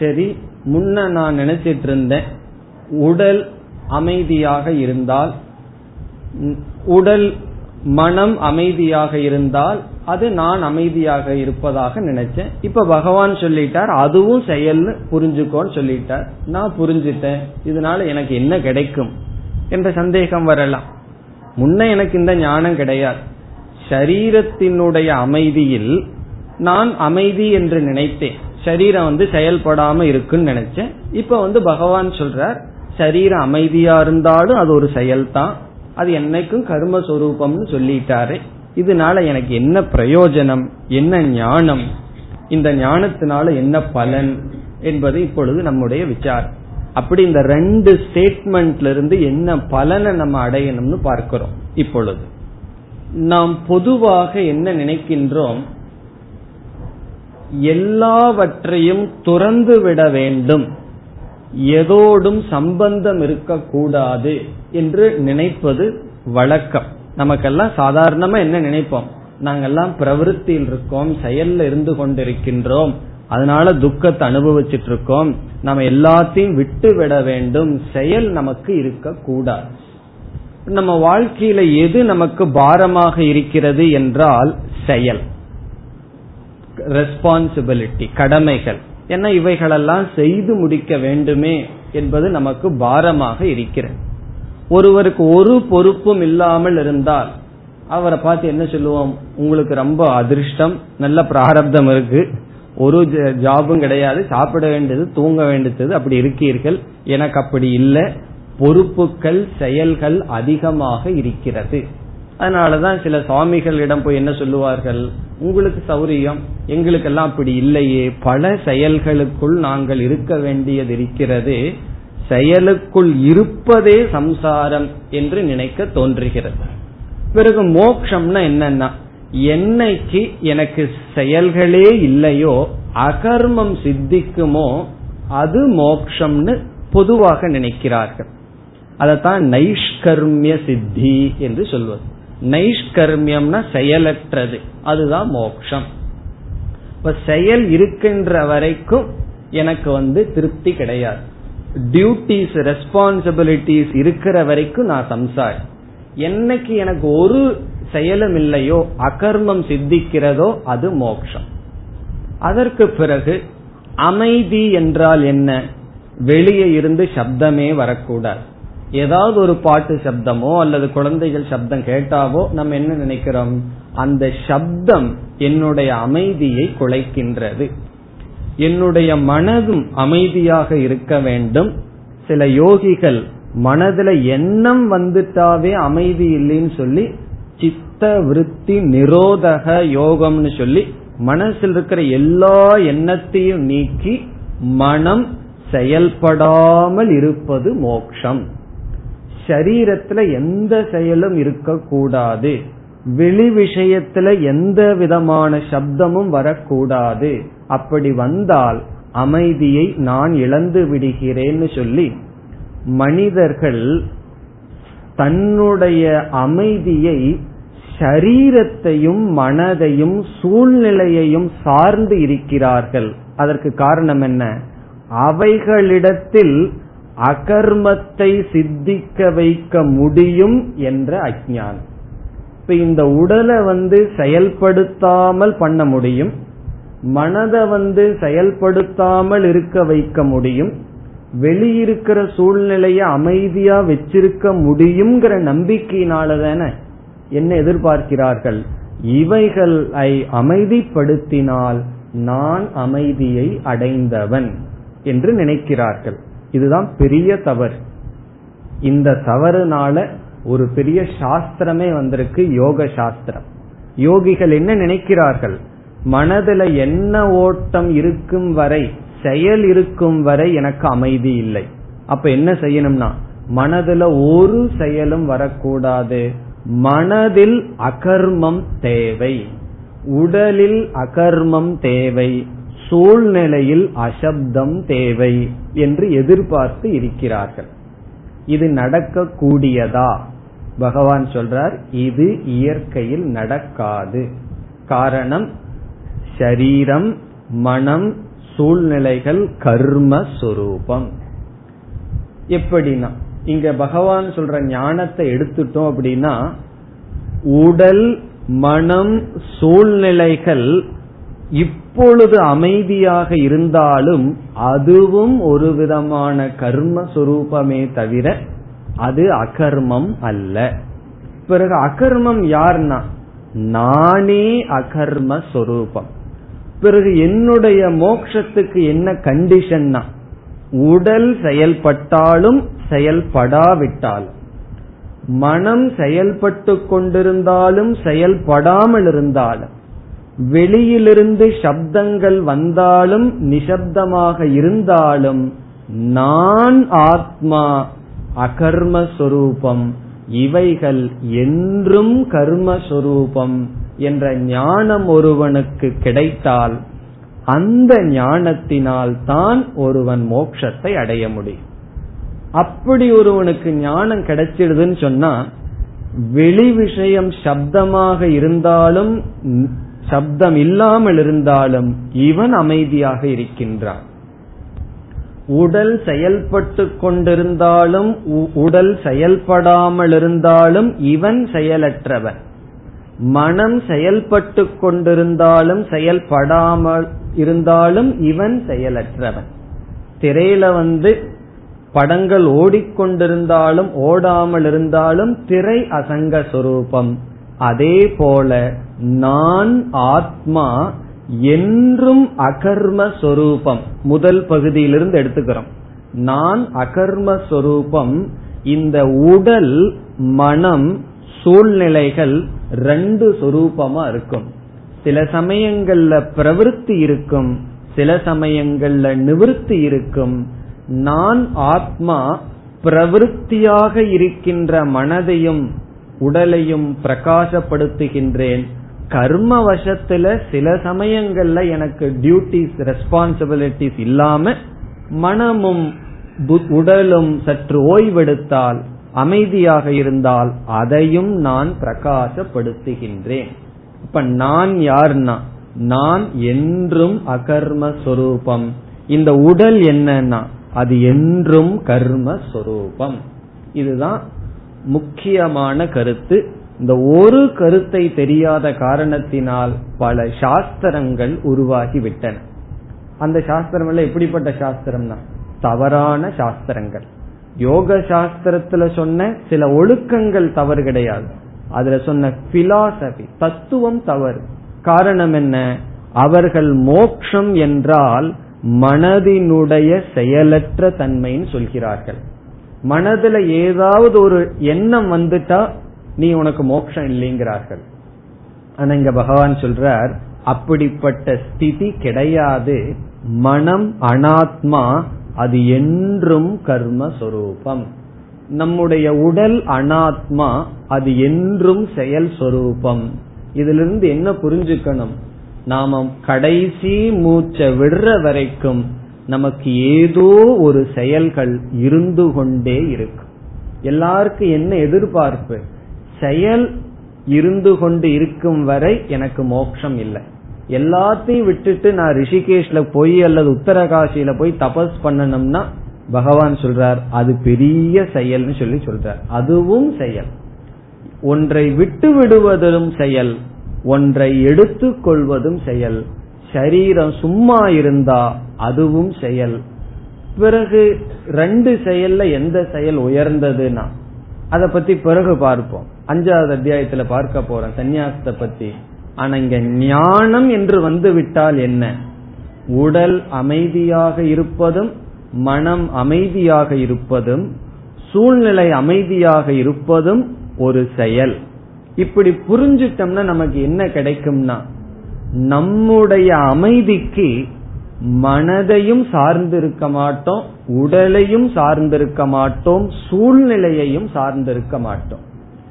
சரி, முன்ன நான் நினைச்சிட்டு இருந்தேன் உடல் அமைதியாக இருந்தால், உடல் மனம் அமைதியாக இருந்தால் அது நான் அமைதியாக இருப்பதாக நினைச்சேன். இப்ப பகவான் சொல்லிட்டார் அதுவும் செயல், புரிஞ்சுக்கோன்னு சொல்லிட்டார். நான் புரிஞ்சுட்டேன், இதனால எனக்கு என்ன கிடைக்கும் என்ற சந்தேகம் வரலாம். முன்ன எனக்கு இந்த ஞானம் கிடையாது. சரீரத்தினுடைய அமைதியில் நான் அமைதி என்று நினைத்தேன், சரீரம் செயல்படாம இருக்குன்னு நினைச்சேன். இப்ப பகவான் சொல்றார் சரீரம் அமைதியா இருந்தாலும் அது ஒரு செயல்தான், அது என்னைக்கும் கர்மஸ்வரூபம்னு சொல்லிட்டாரு. இதனால எனக்கு என்ன பிரயோஜனம், என்ன ஞானம், இந்த ஞானத்தினால என்ன பலன் என்பது இப்பொழுது நம்முடைய விசாரம். அப்படி இந்த ரெண்டு ஸ்டேட்மெண்ட்ல இருந்து என்ன பலனை நம்ம அடையணும்னு பார்க்கிறோம். இப்பொழுது நாம் பொதுவாக என்ன நினைக்கின்றோம், எல்லாவற்றையும் துறந்து விட வேண்டும், எதோடும் சம்பந்தம் இருக்கக்கூடாது என்று நினைப்பது வழக்கம். நமக்கெல்லாம் சாதாரணமா என்ன நினைப்போம், நாங்கெல்லாம் பிரவருத்தியில் இருக்கோம், செயல்ல இருந்து கொண்டிருக்கின்றோம், அதனால துக்கத்தை அனுபவிச்சுட்டு இருக்கோம், நம்ம எல்லாத்தையும் விட்டு விட வேண்டும், செயல் நமக்கு இருக்க கூடாது. நம்ம வாழ்க்கையில எது நமக்கு பாரமாக இருக்கிறது என்றால் செயல், ரெஸ்பான்சிபிலிட்டி, கடமைகள். என்ன இவைகளெல்லாம் செய்து முடிக்க வேண்டுமே என்பது நமக்கு பாரமாக இருக்கிறது. ஒருவருக்கு ஒரு பொறுப்பும் இல்லாமல் இருந்தால் அவரை பார்த்து என்ன சொல்லுவோம், உங்களுக்கு ரொம்ப அதிர்ஷ்டம், நல்ல பிராரப்தம் இருக்கு, ஒரு ஜாபும் கிடையாது, சாப்பிட வேண்டியது தூங்க வேண்டியது, அப்படி இருக்கீர்கள். எனக்கு அப்படி இல்லை, பொறுப்புகள் செயல்கள் அதிகமாக இருக்கிறது. அதனாலதான் சில சுவாமிகளிடம் போய் என்ன சொல்லுவார்கள், உங்களுக்கு சௌரியம், எங்களுக்கெல்லாம் அப்படி இல்லையே, பல செயல்களுக்குள் நாங்கள் இருக்க வேண்டியது இருக்கிறது, செயலுக்குள் இருப்பதே சம்சாரம் என்று நினைக்க தோன்றுகிறது. பிறகு மோட்சம்னா என்னன்னா, என்னைக்கு எனக்கு செயல்களே இல்லையோ, அகர்மம் சித்திக்குமோ அது மோட்சம்னு பொதுவாக நினைக்கிறார்கள். அதத்தான் நைஷ்கர்மிய சித்தி என்று சொல்வது. நைஷ்கர்மியம்னா செயலற்றது, அதுதான் மோட்சம். இப்ப செயல் இருக்கின்ற வரைக்கும் எனக்கு திருப்தி கிடையாது. டியூட்டிஸ் ரெஸ்பான்சிபிலிட்டிஸ் இருக்கிற வரைக்கும் நான் சம்சாரி. என்னைக்கு எனக்கு ஒரு செயலும் இல்லையோ, அகர்மம் சித்திக்கிறதோ அது மோட்சம். அதற்கு பிறகு அமைதி என்றால் என்ன, வெளியே இருந்து சப்தமே வரக்கூடாது. ஏதாவது ஒரு பாட்டு சப்தமோ அல்லது குழந்தைகள் சப்தம் கேட்டாவோ நம்ம என்ன நினைக்கிறோம், அந்த சப்தம் என்னுடைய அமைதியை குலைக்கின்றது. என்னுடைய மனதும் அமைதியாக இருக்க வேண்டும். சில யோகிகள் மனதுல எண்ணம் வந்துட்டாவே அமைதி இல்லைன்னு சொல்லி சித்த விருத்தி நிரோதக யோகம்னு சொல்லி மனசில் இருக்கிற எல்லா எண்ணத்தையும் நீக்கி மனம் செயல்படாமல் இருப்பது மோட்சம். சரீரத்துல எந்த செயலும் இருக்கக்கூடாது, வெளி விஷயத்துல எந்த விதமான சப்தமும் வரக்கூடாது, அப்படி வந்தால் அமைதியை நான் இழந்து விடுகிறேன்னு சொல்லி மனிதர்கள் தன்னுடைய அமைதியை சரீரத்தையும் மனதையும் சூழ்நிலையையும் சார்ந்து இருக்கிறார்கள். அதற்கு காரணம் என்ன, அவைகளிடத்தில் அகர்மத்தை சித்திக்க வைக்க முடியும் என்ற அஞ்ஞானம். இப்ப இந்த உடலை செயல்படுத்தாமல் பண்ண முடியும், மனதை செயல்படுத்தாமல் இருக்க வைக்க முடியும், வெளியிருக்கிற சூழ்நிலையை அமைதியா வச்சிருக்க முடியும்ங்கிற நம்பிக்கையினாலதானே என்ன எதிர்பார்க்கிறார்கள், இவைகளை அமைதிப்படுத்தினால் நான் அமைதியை அடைந்தவன் என்று நினைக்கிறார்கள். இதுதான் பெரிய தவறு. இந்த தவறுனால ஒரு பெரிய சாஸ்திரமே வந்திருக்கு, யோக சாஸ்திரம். யோகிகள் என்ன நினைக்கிறார்கள், மனதுல என்ன ஓட்டம் இருக்கும் வரை, செயல் இருக்கும் வரை எனக்கு அமைதி இல்லை. அப்ப என்ன செய்யணும்னா, மனதுல ஒரு செயலும் வரக்கூடாது, மனதில் அகர்மம் தேவை, உடலில் அகர்மம் தேவை, சூழ்நிலையில் அசப்தம் தேவை என்று எதிர்பார்த்து இருக்கிறார்கள். இது நடக்க கூடியதா? பகவான் சொல்றார், இது இயற்கையில் நடக்காது. காரணம், சரீரம் மனம் சூழ்நிலைகள் கர்ம சொரூபம். எப்படின்னா, இங்க பகவான் சொல்ற ஞானத்தை எடுத்துட்டோம் அப்படின்னா, உடல் மனம் சூழ்நிலைகள் இப்பொழுது அமைதியாக இருந்தாலும் அதுவும் ஒரு விதமான கர்ம சொரூபமே தவிர அது அகர்மம் அல்ல. பிறகு அகர்மம் யார்னா, நானே அகர்ம சொரூபம். பிறகு என்னுடைய மோட்சத்துக்கு என்ன கண்டிஷன்னா, உடல் செயல்பட்டாலும் செயல்படாவிட்டாலும், மனம் செயல்பட்டு கொண்டிருந்தாலும் செயல்படாமல் இருந்தாலும், வெளியிலிருந்து சப்தங்கள் வந்தாலும் நிசப்தமாக இருந்தாலும், நான் ஆத்மா அகர்மஸ்வரூபம், இவைகள் என்றும் கர்மஸ்வரூபம் என்ற ஞானம் ஒருவனுக்கு கிடைத்தால் அந்த ஞானத்தினால் தான் ஒருவன் மோட்சத்தை அடைய முடியும். அப்படி ஒருவனுக்கு ஞானம் கிடைச்சிடுதுன்னு சொன்னா, வெளி விஷயம் சப்தமாக இருந்தாலும் சப்தம் இல்லாமல் இருந்தாலும் இவன் அமைதியாக இருக்கின்றான். உடல் செயல்பட்டு கொண்டிருந்தாலும் உடல் செயல்படாமல் இருந்தாலும் இவன் செயலற்றவன். மனம் செயல்பட்டு கொண்டிருந்தாலும் செயல்படாமல் இருந்தாலும் இவன் செயலற்றவன். திரையில படங்கள் ஓடிக்கொண்டிருந்தாலும் ஓடாமல் இருந்தாலும் திரை அசங்க சொரூபம். அதே போல நான் ஆத்மா என்றும் அகர்ம சொரூபம். முதல் பகுதியிலிருந்து எடுத்துக்கிறோம். நான் அகர்ம சொரூபம். இந்த உடல், மனம், சூழ்நிலைகள் ரெண்டு சொரூபமா இருக்கும். சில சமயங்கள்ல பிரவிற்த்தி இருக்கும், சில சமயங்கள்ல நிவிற்த்தி இருக்கும். நான் ஆத்மா பிரவிற்த்தியாக இருக்கின்ற மனதையும் உடலையும் பிரகாசப்படுத்துகின்றேன். கர்ம வசத்துல சில சமயங்கள்ல எனக்கு டியூட்டிஸ், ரெஸ்பான்சிபிலிட்டிஸ் இல்லாம மனமும் உடலும் சற்று ஓய்வெடுத்தால், அமைதியாக இருந்தால் அதையும் நான் பிரகாசப்படுத்துகின்றேன். இப்ப நான் யார்னா, நான் என்றும் அகர்மஸ்வரூபம். இந்த உடல் என்னன்னா அது என்றும் கர்மஸ்வரூபம். இதுதான் முக்கியமான கருத்து. இந்த ஒரு கருத்தை தெரியாத காரணத்தினால் பல சாஸ்திரங்கள் உருவாகிவிட்டன. அந்த சாஸ்திரம் எல்லாம் எப்படிப்பட்ட சாஸ்திரம்னா தவறான சாஸ்திரங்கள். யோக சாஸ்திரத்துல சொன்ன சில ஒழுக்கங்கள் தவறு கிடையாது, அதுல சொன்ன பிலாசபி, தத்துவம் தவறு. காரணம் என்ன? அவர்கள் மோட்சம் என்றால் மனதினுடைய செயலற்ற தன்மைன்னு சொல்கிறார்கள். மனதுல ஏதாவது ஒரு எண்ணம் வந்துட்டா நீ உனக்கு மோட்சம் இல்லைங்கிறார்கள். ஆனா இங்க பகவான் சொல்றார் அப்படிப்பட்ட ஸ்திதி கிடையாது. மனம் அனாத்மா, அது என்றும் கர்மஸ்வரூபம். நம்முடைய உடல் அனாத்மா, அது என்றும் செயல் சொரூபம். இதிலிருந்து என்ன புரிஞ்சுக்கணும்? நாம கடைசி மூச்சை விடுற வரைக்கும் நமக்கு ஏதோ ஒரு செயல்கள் இருந்து கொண்டே இருக்கும். எல்லாருக்கும் என்ன எதிர்பார்ப்பு? செயல் இருந்து கொண்டு இருக்கும் வரை எனக்கு மோட்சம் இல்லை. எல்லாத்தையும் விட்டுட்டு நான் ரிஷிகேஷ்ல போய் அல்லது உத்தரகாசியில போய் தபஸ் பண்ணணும்னா பகவான் சொல்றார் அது பெரிய செயல்னு சொல்லி சொல்றார். அதுவும் செயல். ஒன்றை விட்டு விடுவதும் செயல், ஒன்றை எடுத்து கொள்வதும் செயல். சரீரம் சும்மா இருந்தா அதுவும் செயல். பிறகு ரெண்டு செயல்ல எந்த செயல் உயர்ந்ததுன்னா அத பத்தி பிறகு பார்ப்போம். 5வது அத்தியாயத்துல பார்க்க போறோம் சந்நியாசத்தை பத்தி. ஆனா இங்க ஞானம் என்று வந்து விட்டால் என்ன? உடல் அமைதியாக இருப்பதும் மனம் அமைதியாக இருப்பதும் சூழ்நிலை அமைதியாக இருப்பதும் ஒரு செயல். இப்படி புரிஞ்சிட்டோம்னா நமக்கு என்ன கிடைக்கும்னா, நம்முடைய அமைதிக்கு மனதையும் சார்ந்திருக்க மாட்டோம், உடலையும் சார்ந்திருக்க மாட்டோம், சூழ்நிலையையும் சார்ந்திருக்க மாட்டோம்.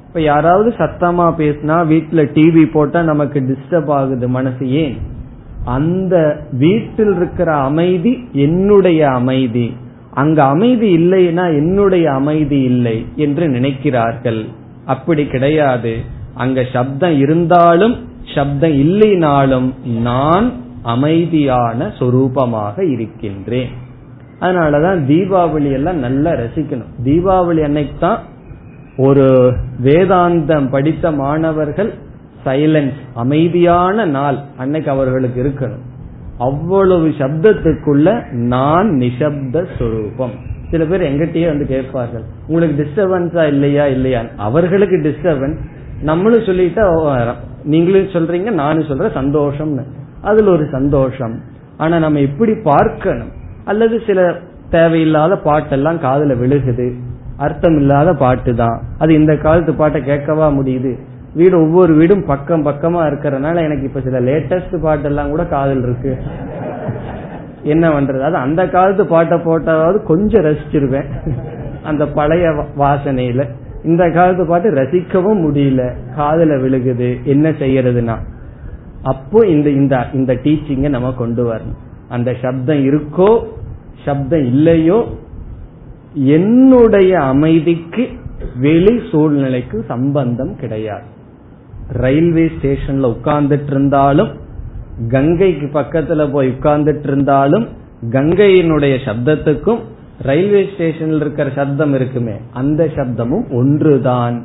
இப்ப யாராவது சத்தமா பேசினா, வீட்டுல டிவி போட்டா நமக்கு டிஸ்டர்ப் ஆகுது மனசு. ஏன்? அந்த வீட்டில் இருக்கிற அமைதி என்னுடைய அமைதி, அங்க அமைதி இல்லைன்னா என்னுடைய அமைதி இல்லை என்று நினைக்கிறார்கள். அப்படி கிடையாது. அங்க சப்தம் இருந்தாலும் சப்தம் இல்லைனாலும் நான் அமைதியான சொரூபமாக இருக்கின்றேன். அதனாலதான் தீபாவளி எல்லாம் நல்லா ரசிக்கணும். தீபாவளி அன்னைக்கு தான் ஒரு வேதாந்தம் படித்த மாணவர்கள் சைலன்ஸ், அமைதியான நாள் அன்னைக்கு அவர்களுக்கு இருக்கணும். அவ்வளவு சப்தத்துக்குள்ள நான் நிசப்த சொரூபம். சில பேர் எங்கிட்டயே வந்து கேட்பார்கள், உங்களுக்கு டிஸ்டர்பன்ஸா இல்லையா? இல்லையா. அவர்களுக்கு டிஸ்டர்பன்ஸ். நம்மளும் சொல்லிட்டா நீங்களும் சொல்றீங்க, நானும் சொல்ற சந்தோஷம்னு, அதுல ஒரு சந்தோஷம். ஆனா நம்ம எப்படி பார்க்கணும்? அல்லது சில தேவையில்லாத பாட்டெல்லாம் காதுல விழுகுது, அர்த்தம் இல்லாத பாட்டு தான். அது இந்த காலத்து பாட்டை கேட்கவா முடியுது? வீடு ஒவ்வொரு வீடும் பக்கம் பக்கமா இருக்கிறதுனால எனக்கு இப்ப சில லேட்டஸ்ட் பாட்டெல்லாம் கூட காதல் இருக்கு. என்ன பண்றது? அது அந்த காலத்து பாட்டை போட்டாவது கொஞ்சம் ரசிச்சிருவேன் அந்த பழைய வாசனையில. இந்த காலத்து பாட்டு ரசிக்கவும் முடியல, காதுல விழுகுது. என்ன செய்யறதுன்னா அப்போ இந்த டீச்சிங்க நம்ம கொண்டு வரணும். அந்த சப்தம் இருக்கோ சப்தம் இல்லையோ என்னுடைய அமைதிக்கு வெளி சூழ்நிலைக்கு சம்பந்தம் கிடையாது. ரயில்வே ஸ்டேஷன்ல உட்கார்ந்துட்டு இருந்தாலும், கங்கைக்கு பக்கத்துல போய் உட்கார்ந்துட்டு இருந்தாலும், கங்கையினுடைய சப்தத்துக்கும் ரயில்வே ஸ்டேஷன்ல இருக்கிற சப்தம் இருக்குமே அந்த சப்தமும் ஒன்றுதான்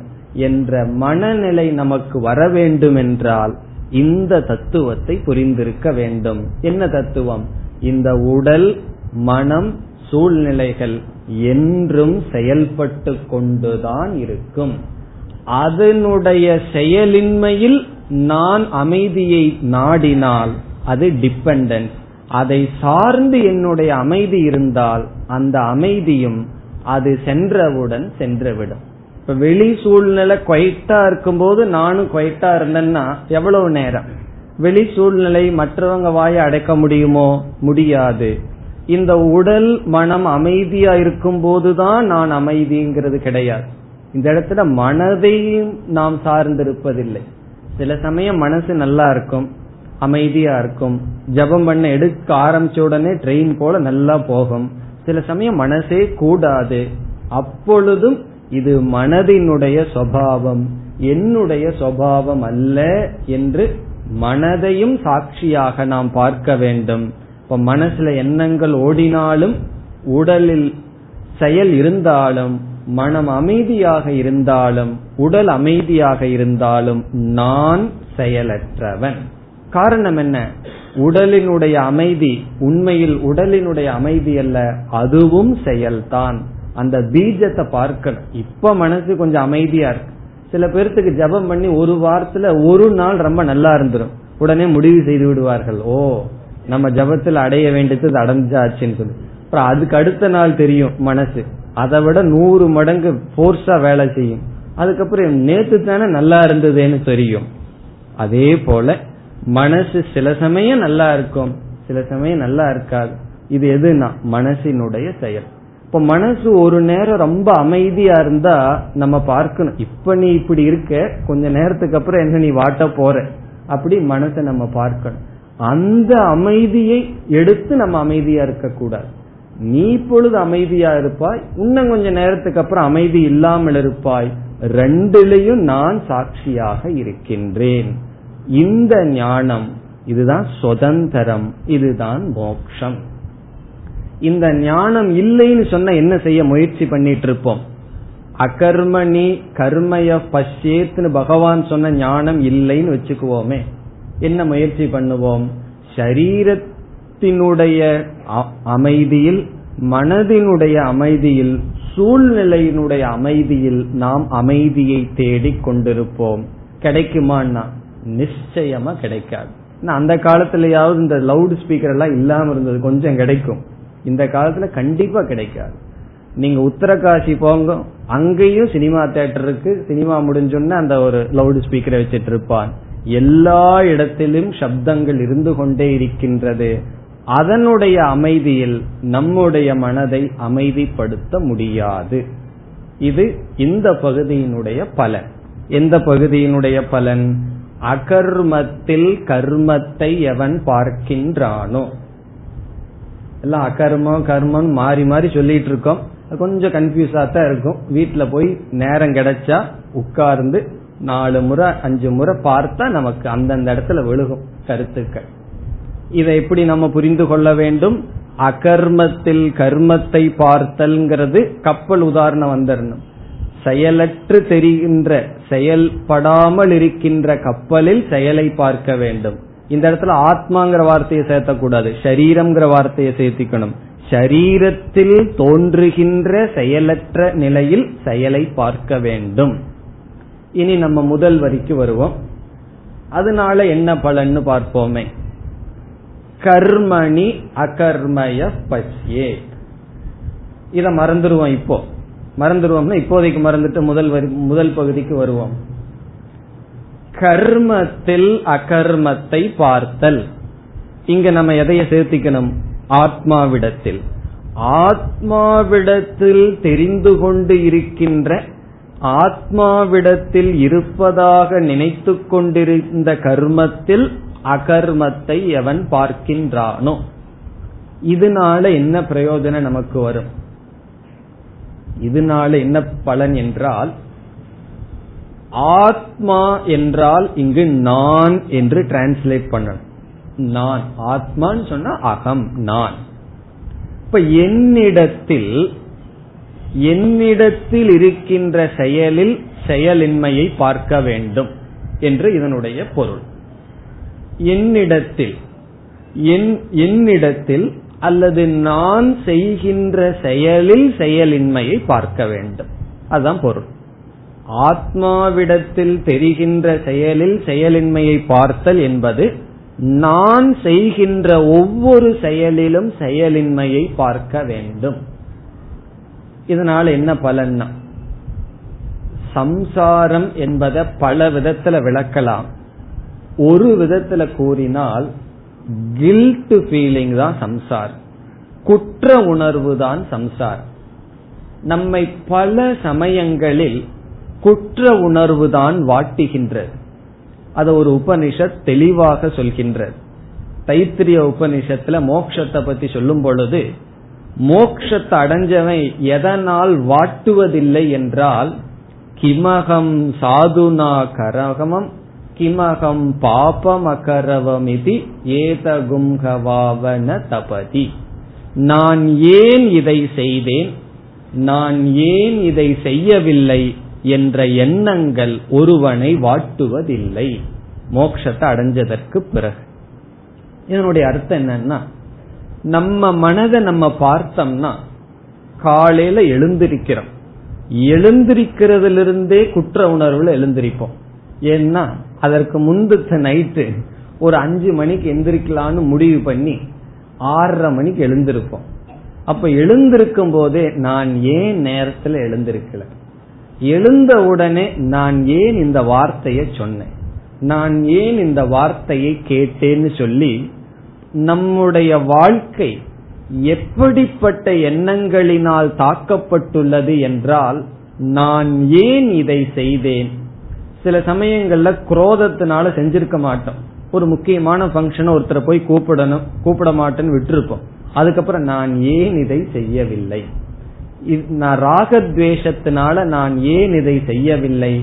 என்ற மனநிலை நமக்கு வர வேண்டும் என்றால் இந்த தத்துவத்தை புரிந்திருக்க வேண்டும். என்ன தத்துவம்? இந்த உடல், மனம், சூழ்நிலைகள் என்றும் செயல்பட்டு கொண்டுதான் இருக்கும். அதனுடைய செயலின்மையில் நான் அமைதியை நாடினால் அது டிபெண்டன்ஸ். அதை சார்ந்து என்னுடைய அமைதி இருந்தால் அந்த அமைதியும் அது சென்றவுடன் சென்றுவிடும். இப்ப வெளி சூழ்நிலை குவைட்டா இருக்கும்போது நானும் குவைட்டா இருந்தேன்னா எவ்வளவு நேரம்? வெளி சூழ்நிலை மற்றவங்க வாயை அடைக்க முடியுமோ? முடியாது. இந்த உடல் மனம் அமைதியா இருக்கும் போதுதான் நான் அமைதிங்கிறது கிடையாது. இந்த இடத்துல மனதையும் நாம் சார்ந்திருப்பதில்லை. சில சமயம் மனசு நல்லா இருக்கும், அமைதியா இருக்கும், ஜபம் பண்ண எடுக்க ஆரம்பிச்ச உடனே ட்ரெயின் போல நல்லா போகும். சில சமயம் மனசே கூடாது. அப்பொழுதும் இது மனதினுடைய சுபாவம், என்னுடைய சுபாவம் அல்ல என்று மனதையும் சாட்சியாக நாம் பார்க்க வேண்டும். இப்ப மனசுல எண்ணங்கள் ஓடினாலும் உடலில் செயல் இருந்தாலும் மனம் அமைதியாக இருந்தாலும் உடல் அமைதியாக இருந்தாலும் நான் செயலற்றவன். காரணம் என்ன? உடலினுடைய அமைதி உண்மையில் உடலினுடைய அமைதி அல்ல, அதுவும் செயல்தான். அந்த பீஜத்தை பார்க்கணும். இப்ப மனசு கொஞ்சம் அமைதியா இருக்கு. சில பேர்த்துக்கு ஜபம் பண்ணி ஒரு வாரத்துல ஒரு நாள் ரொம்ப நல்லா இருந்துரும், உடனே முடிவு செய்து விடுவார்கள், ஓ நம்ம ஜபத்தில் அடைய வேண்டியது அடைஞ்சாச்சுன்னு சொல்லி. அப்புறம் அதுக்கு அடுத்த நாள் தெரியும் மனசு அதை விட 100 மடங்கு போர்ஸா வேலை செய்யும். அதுக்கப்புறம் நேத்து தானே நல்லா இருந்ததுன்னு தெரியும். அதே போல மனசு சில சமயம் நல்லா இருக்கும், சில சமயம் நல்லா இருக்காது. இது எதுனா மனசினுடைய செயல். இப்ப மனசு ஒரு நேரம் ரொம்ப அமைதியா இருந்தா நம்ம பார்க்கணும், இப்ப நீ இப்படி இருக்க, கொஞ்ச நேரத்துக்கு அப்புறம் என்ன நீ வாட்ட போற, அப்படி மனசை நம்ம பார்க்கணும். அந்த அமைதியை எடுத்து நம்ம அமைதியா இருக்க கூடாது. நீ இப்பொழுது அமைதியா இருப்பாய், இன்னும் கொஞ்ச நேரத்துக்கு அப்புறம் அமைதி இல்லாமல் இருப்பாய், ரெண்டிலையும் நான் சாட்சியாக இருக்கின்றேன். இந்த ஞானம், இதுதான் சுதந்திரம், இதுதான் மோட்சம். இந்த ஞானம் இல்லைன்னு சொன்ன என்ன செய்ய முயற்சி பண்ணிட்டு இருப்போம்? அகர்மணி கர்மய பஷ்யேத்னு பகவான் சொன்ன ஞானம் இல்லைன்னு வச்சுக்குவோமே, என்ன முயற்சி பண்ணுவோம்? சரீரத்தினுடைய அமைதியில், மனதினுடைய அமைதியில், சூழ்நிலையினுடைய அமைதியில் நாம் அமைதியை தேடிக் கொண்டிருப்போம். கிடைக்குமான்னா நிச்சயமா கிடைக்காது. அந்த காலத்திலயாவது இந்த லவுட் ஸ்பீக்கர் எல்லாம் இல்லாம இருந்தது, கொஞ்சம் கிடைக்கும். இந்த காலத்துல கண்டிப்பா கிடைக்காது. நீங்க உத்தரகாசி போங்க, அங்கேயும் சினிமா தியேட்டர் இருக்கு, சினிமா முடிஞ்சோன்னா அந்த ஒரு லவுட் ஸ்பீக்கரை வச்சிட்டு இருப்பான். எல்லா இடத்திலும் சப்தங்கள் இருந்து கொண்டே இருக்கின்றது. அதனுடைய அமைதியில் நம்முடைய மனதை அமைதிப்படுத்த முடியாது. இது இந்த பகுதியினுடைய பலன். எந்த பகுதியினுடைய பலன்? அகர்மத்தில் கர்மத்தை எவன் பார்க்கின்றானோ. எல்லாம் அகர்மம் கர்மம் மாறி மாறி சொல்லிட்டு இருக்கோம், கொஞ்சம் கன்ஃபியூஸா தான் இருக்கும். வீட்டுல போய் நேரம் கிடைச்சா உட்கார்ந்து 4 முறை 5 முறை பார்த்தா நமக்கு அந்தந்த இடத்துல விழுகும் கருத்துக்கள். இதை எப்படி நம்ம புரிந்து கொள்ள வேண்டும்? அகர்மத்தில் கர்மத்தை பார்த்தல்ங்கிறது கப்பல் உதாரணம் வந்துடணும். செயலற்று தெரிகின்ற, செயல்படாமல் இருக்கின்ற கப்பலில் செயலை பார்க்க வேண்டும். இந்த இடத்துல ஆத்மாங்கிற வார்த்தையை சேர்த்தக்கூடாது, ஷரீரம்ங்கிற வார்த்தையை சேர்த்திக்கணும். ஷரீரத்தில் தோன்றுகின்ற செயலற்ற நிலையில் செயலை பார்க்க வேண்டும். இனி நம்ம முதல் வரிக்கு வருவோம். அதனால என்ன பலன்னு பார்ப்போமே. கர்மணி அகர்மய பஷ்யே, இத மறந்துடுவோம். இப்போ மறந்துடுவோம்னா இப்போதைக்கு மறந்துட்டு முதல் பகுதிக்கு வருவோம். கர்மத்தில் அகர்மத்தை பார்த்தல். இங்க நம்ம எதைய சேர்த்திக்கணும்? ஆத்மாவிடத்தில். ஆத்மாவிடத்தில் தெரிந்து கொண்டு இருக்கின்ற, ஆத்மாவிடத்தில் இருப்பதாக நினைத்து கொண்டிருந்த கர்மத்தில் அகர்மத்தை எவன் பார்க்கின்றானோ. இதனால என்ன பிரயோஜனம் நமக்கு வரும்? இதனால என்ன பலன் என்றால், ஆத்மா என்றால் இங்கு நான் என்று டிரான்ஸ்லேட் பண்ணணும். நான், ஆத்மான்னு சொன்னா அகம், நான். இப்ப என்னிடத்தில், என்னிடத்தில் இருக்கின்ற செயலில் செயலின்மையை பார்க்க வேண்டும் என்று இதனுடைய பொருள். என்னிடத்தில் அல்லது நான் செய்கின்ற செயலில் செயலின்மையை பார்க்க வேண்டும். அதுதான் பொருள். ஆத்மாவிடத்தில் தெரிகின்ற செயலில் செயலின்மையை பார்த்தல் என்பது நான் செய்கின்ற ஒவ்வொரு செயலிலும் செயலின்மையை பார்க்க வேண்டும். இதனால என்ன பலன்னா, சம்சாரம் என்பதை பல விதத்துல விளக்கலாம். ஒரு விதத்துல கூறினால் கில்ட் ஃபீலிங் தான் சம்சார், குற்ற உணர்வு தான் சம்சார். நம்மை பல சமயங்களில் குற்ற உணர்வு தான் வாட்டுகின்றது. அத ஒரு உபனிஷத் தெளிவாக சொல்கின்றது. தைத்திரிய உபனிஷத்துல மோக்ஷத்தை பத்தி சொல்லும் பொழுது, மோக்ஷத்தை அடைஞ்சவன் எதனால் வாட்டுவதில்லை என்றால், கிமகம் சாதுனா கரகமம் கிமகம் பாபம் அகரவம் இது ஏதகும்கவாவன தபதி. நான் ஏன் இதை செய்தேன், நான் ஏன் இதை செய்யவில்லை என்ற எண்ணங்கள் ஒருவனை வாட்டுவதில்லை மோட்சத்தை அடைஞ்சதற்கு பிறகு. இதனுடைய அர்த்தம் என்னன்னா, நம்ம மனதை நம்ம பார்த்தோம்னா, காலையில எழுந்திருக்கிறோம், எழுந்திருக்கிறதிலிருந்தே குற்ற உணர்வுல எழுந்திருப்போம். ஏன்னா அதற்கு முந்தின நைட்டு ஒரு 5 மணிக்கு எந்திரிக்கலான்னு முடிவு பண்ணி 6:30 மணிக்கு எழுந்திருப்போம். அப்ப எழுந்திருக்கும் போதே நான் ஏன் நேரத்துல எழுந்திருக்கல, எழுந்த உடனே நான் ஏன் இந்த வார்த்தையை சொன்னேன், நான் ஏன் இந்த வார்த்தையை கேட்டேன்னு சொல்லி நம்முடைய வாழ்க்கை எப்படிப்பட்ட எண்ணங்களினால் தாக்கப்பட்டுள்ளது என்றால், நான் ஏன் இதை செய்தேன். சில சமயங்கள்ல குரோதத்தினால செஞ்சிருக்க மாட்டோம். ஒரு முக்கியமான ஃபங்க்ஷனை ஒருத்தரை போய் கூப்பிட மாட்டேன்னு விட்டுருப்போம். அதுக்கப்புறம் நான் ஏன் இதை செய்யவில்லை, ராகத்வேஷத்தினால நான் ஏன் இதை செய்யவில்லை,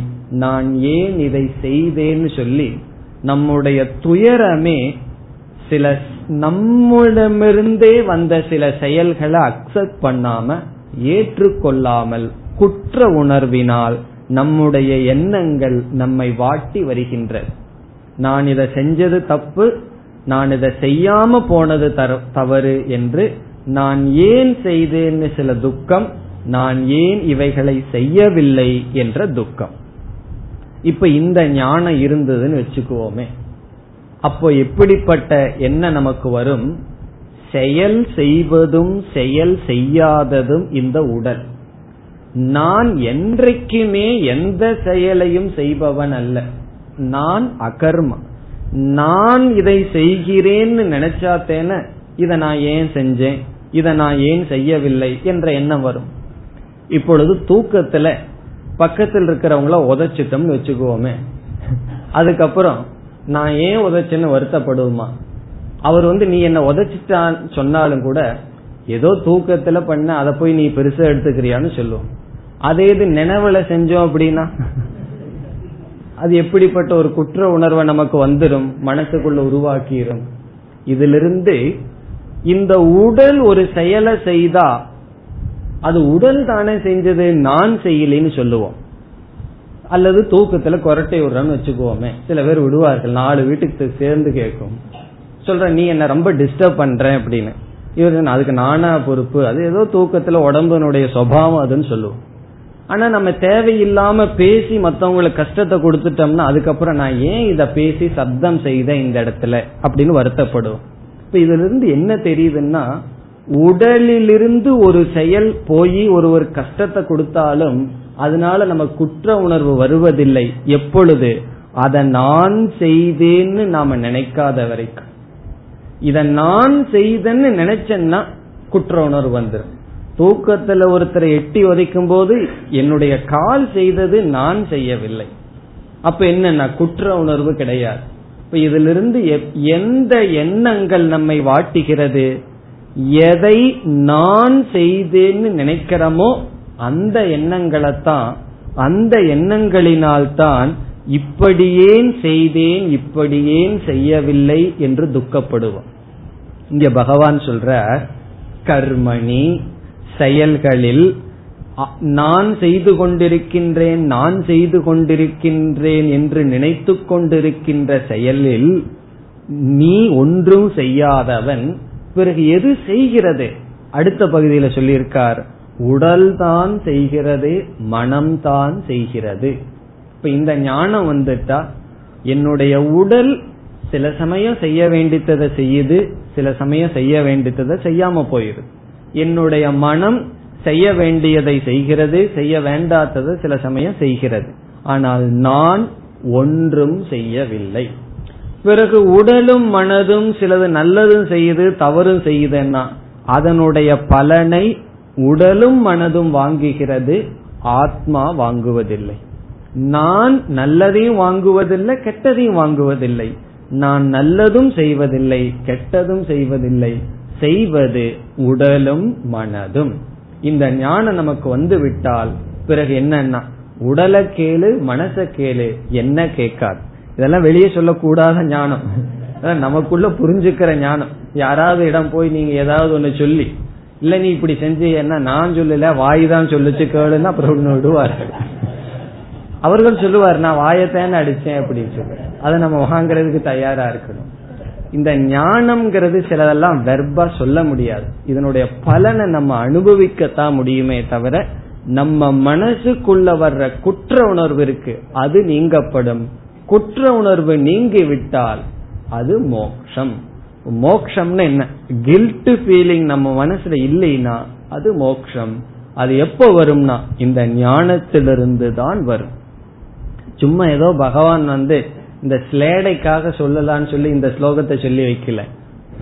நான் ஏன் இதை செய்தேன்னு சொல்லி நம்முடைய துயரமே சில நம்மிடமிருந்தே வந்த சில செயல்களை அக்செப்ட் பண்ணாம, ஏற்றுக்கொள்ளாமல் குற்ற உணர்வினால் நம்முடைய எண்ணங்கள் நம்மை வாட்டி வருகின்றது. நான் இதை செஞ்சது தப்பு, நான் இதை செய்யாம போனது தவறு என்று, நான் ஏன் செய்தேன்னு சில துக்கம், நான் ஏன் இவைகளை செய்யவில்லை என்ற துக்கம். இப்ப இந்த ஞானம் இருந்ததுன்னு வச்சுக்குவோமே, அப்போ எப்படிப்பட்ட என்ன நமக்கு வரும்? செயல் செய்வதும் செயல் செய்யாததும் இந்த உடல். நான் என்றைக்குமே எந்த செயலையும் செய்பவன் அல்ல, நான் அகர்ம. நான் இதை செய்கிறேன்னு நினைச்சாத்தேன, இத நான் ஏன் செஞ்சேன், இத நான் ஏன் செய்யவில்லை என்ற எண்ணம் வரும். இப்பொழுது தூக்கத்துல பக்கத்தில் இருக்கிறவங்கள உதைச்சிட்டோம்னு வச்சுக்குவோமே, அதுக்கப்புறம் நான் ஏன் உதைச்சேன்னு வருத்தப்படுவோமா? அவர் நீ என்ன உதைச்சிட்டான் சொன்னாலும் கூட, ஏதோ தூக்கத்துல பண்ண, அதை போய் நீ பெருசா எடுத்துக்கிறியான்னு சொல்லுவோம். அதே இது நினைவுல செஞ்சோம் அப்படின்னா அது எப்படிப்பட்ட ஒரு குற்ற உணர்வை நமக்கு வந்துடும், மனசுக்குள்ள உருவாக்கிரும். இதிலிருந்து இந்த உடல் ஒரு செயலை செய்தா அது உடல் தானே செஞ்சது, நான் செய்யலைன்னு சொல்லுவோம். அல்லது தூக்கத்துல கொரட்டை விடுறான்னு வச்சுக்குவோமே, சில பேர் விடுவார்கள், 4 வீட்டுக்கு சேர்ந்து கேட்கும், சொல்ற நீ என்ன ரொம்ப டிஸ்டர்ப் பண்ற அப்படின்னு. இவர் அதுக்கு நானா பொறுப்பு, அது ஏதோ தூக்கத்துல உடம்புனுடைய சுபாவம் அதுன்னு சொல்லுவோம். ஆனா நம்ம தேவையில்லாம பேசி மத்தவங்களுக்கு கஷ்டத்தை கொடுத்துட்டோம்னா, அதுக்கப்புறம் நான் ஏன் இத பேசி சப்தம் செய்த இந்த இடத்துல அப்படின்னு வருத்தப்படும். இப்ப இதுல இருந்து என்ன தெரியுதுன்னா, உடலிலிருந்து ஒரு செயல் போய் ஒருவர் கஷ்டத்தை கொடுத்தாலும் அதனால நமக்கு குற்ற உணர்வு வருவதில்லை. எப்பொழுது அதை நான் செய்தேன்னு நாம நினைக்காத வரைக்கும். இத நான் செய்தேன்னு நினைச்சேன்னா குற்ற உணர்வு வந்துடும். தூக்கத்துல ஒருத்தரை எட்டி உதைக்கும் போது என்னுடைய கால் செய்தது, நான் செய்யவில்லை, அப்ப என்னன்னா குற்ற உணர்வு கிடையாது. இப்ப இதிலிருந்து எந்த எண்ணங்கள் நம்மை வாட்டுகிறது, எதை நான் செய்தேன்னு நினைக்கிறோமோ அந்த எண்ணங்களைத்தான், அந்த எண்ணங்களினால்தான் இப்படியேன் செய்தேன், இப்படியேன் செய்யவில்லை என்று துக்கப்படுவோம். இங்க பகவான் சொல்ற கர்மணி, செயல்களில் நான் செய்து கொண்டிருக்கின்றேன், நான் செய்து கொண்டிருக்கின்றேன் என்று நினைத்து கொண்டிருக்கின்ற செயலில் நீ ஒன்றும் செய்யாதவன், பிறகு எது செய்கிறது? அடுத்த பகுதியில சொல்லியிருக்கார், உடல்தான் செய்கிறது, மனம்தான் செய்கிறது. இப்ப இந்த ஞானம் வந்துட்டா என்னுடைய உடல் சில சமயம் செய்ய வேண்டித்ததை செய்யுது, சில சமயம் செய்ய வேண்டித்ததை செய்யாம போயிரு. என்னுடைய மனம் செய்ய வேண்டியதை செய்கிறது, செய்ய வேண்டாததை சில சமயம் செய்கிறது. ஆனால் நான் ஒன்றும் செய்யவில்லை. பிறகு உடலும் மனதும் சிலது நல்லதும் செய்யுது, தவறும் செய்யுதுன்னா அதனுடைய பலனை உடலும் மனதும் வாங்குகிறது, ஆத்மா வாங்குவதில்லை. நான் நல்லதையும் வாங்குவதில்லை, கெட்டதையும் வாங்குவதில்லை. நான் நல்லதும் செய்வதில்லை, கெட்டதும் செய்வதில்லை. செய்வது உடலும் மனதும். இந்த ஞானம் நமக்கு வந்து விட்டால் பிறகு என்னன்னா உடலை கேளு, மனசை கேளு, என்ன கேட்காது. இதெல்லாம் வெளியே சொல்லக்கூடாத ஞானம், நமக்குள்ள புரிஞ்சுக்கிற ஞானம். யாராவது இடம் போய் நீங்க ஏதாவது ஒண்ணு சொல்லி, இல்ல நீ இப்படி செஞ்சீன்னா நான் சொல்லல, வாய் தான் சொல்லிச்சு கேளுன்னா அப்புறம் விடுவார். அவர்கள் சொல்லுவார் நான் வாயத்தேன்னு அடிச்சேன் அப்படின்னு சொல்லி, அதை நம்ம வாங்கறதுக்கு தயாரா இருக்கணும். இந்த ஞானம்ங்கிறது சிலதெல்லாம் வெர்பா சொல்ல முடியாது, இதனுடைய பலனை நம்ம அனுபவிக்கத்தான் முடியுமே தவிர நம்ம மனசுக்குள்ள வர்ற குற்ற உணர்வு இருக்கு, அது நீங்கப்படும். குற்ற உணர்வு நீங்கி விட்டால் அது மோக்ஷம். மோக்ஷம்னு என்ன? கில்ட் ஃபீலிங் நம்ம மனசுல இல்லைன்னா அது மோக்ஷம். அது எப்போ வரும்னா இந்த ஞானத்திலிருந்து தான் வரும். சும்மா ஏதோ பகவான் இந்த ஸ்லேடைக்காக சொல்லலான்னு சொல்லி இந்த ஸ்லோகத்தை சொல்லி வைக்கல,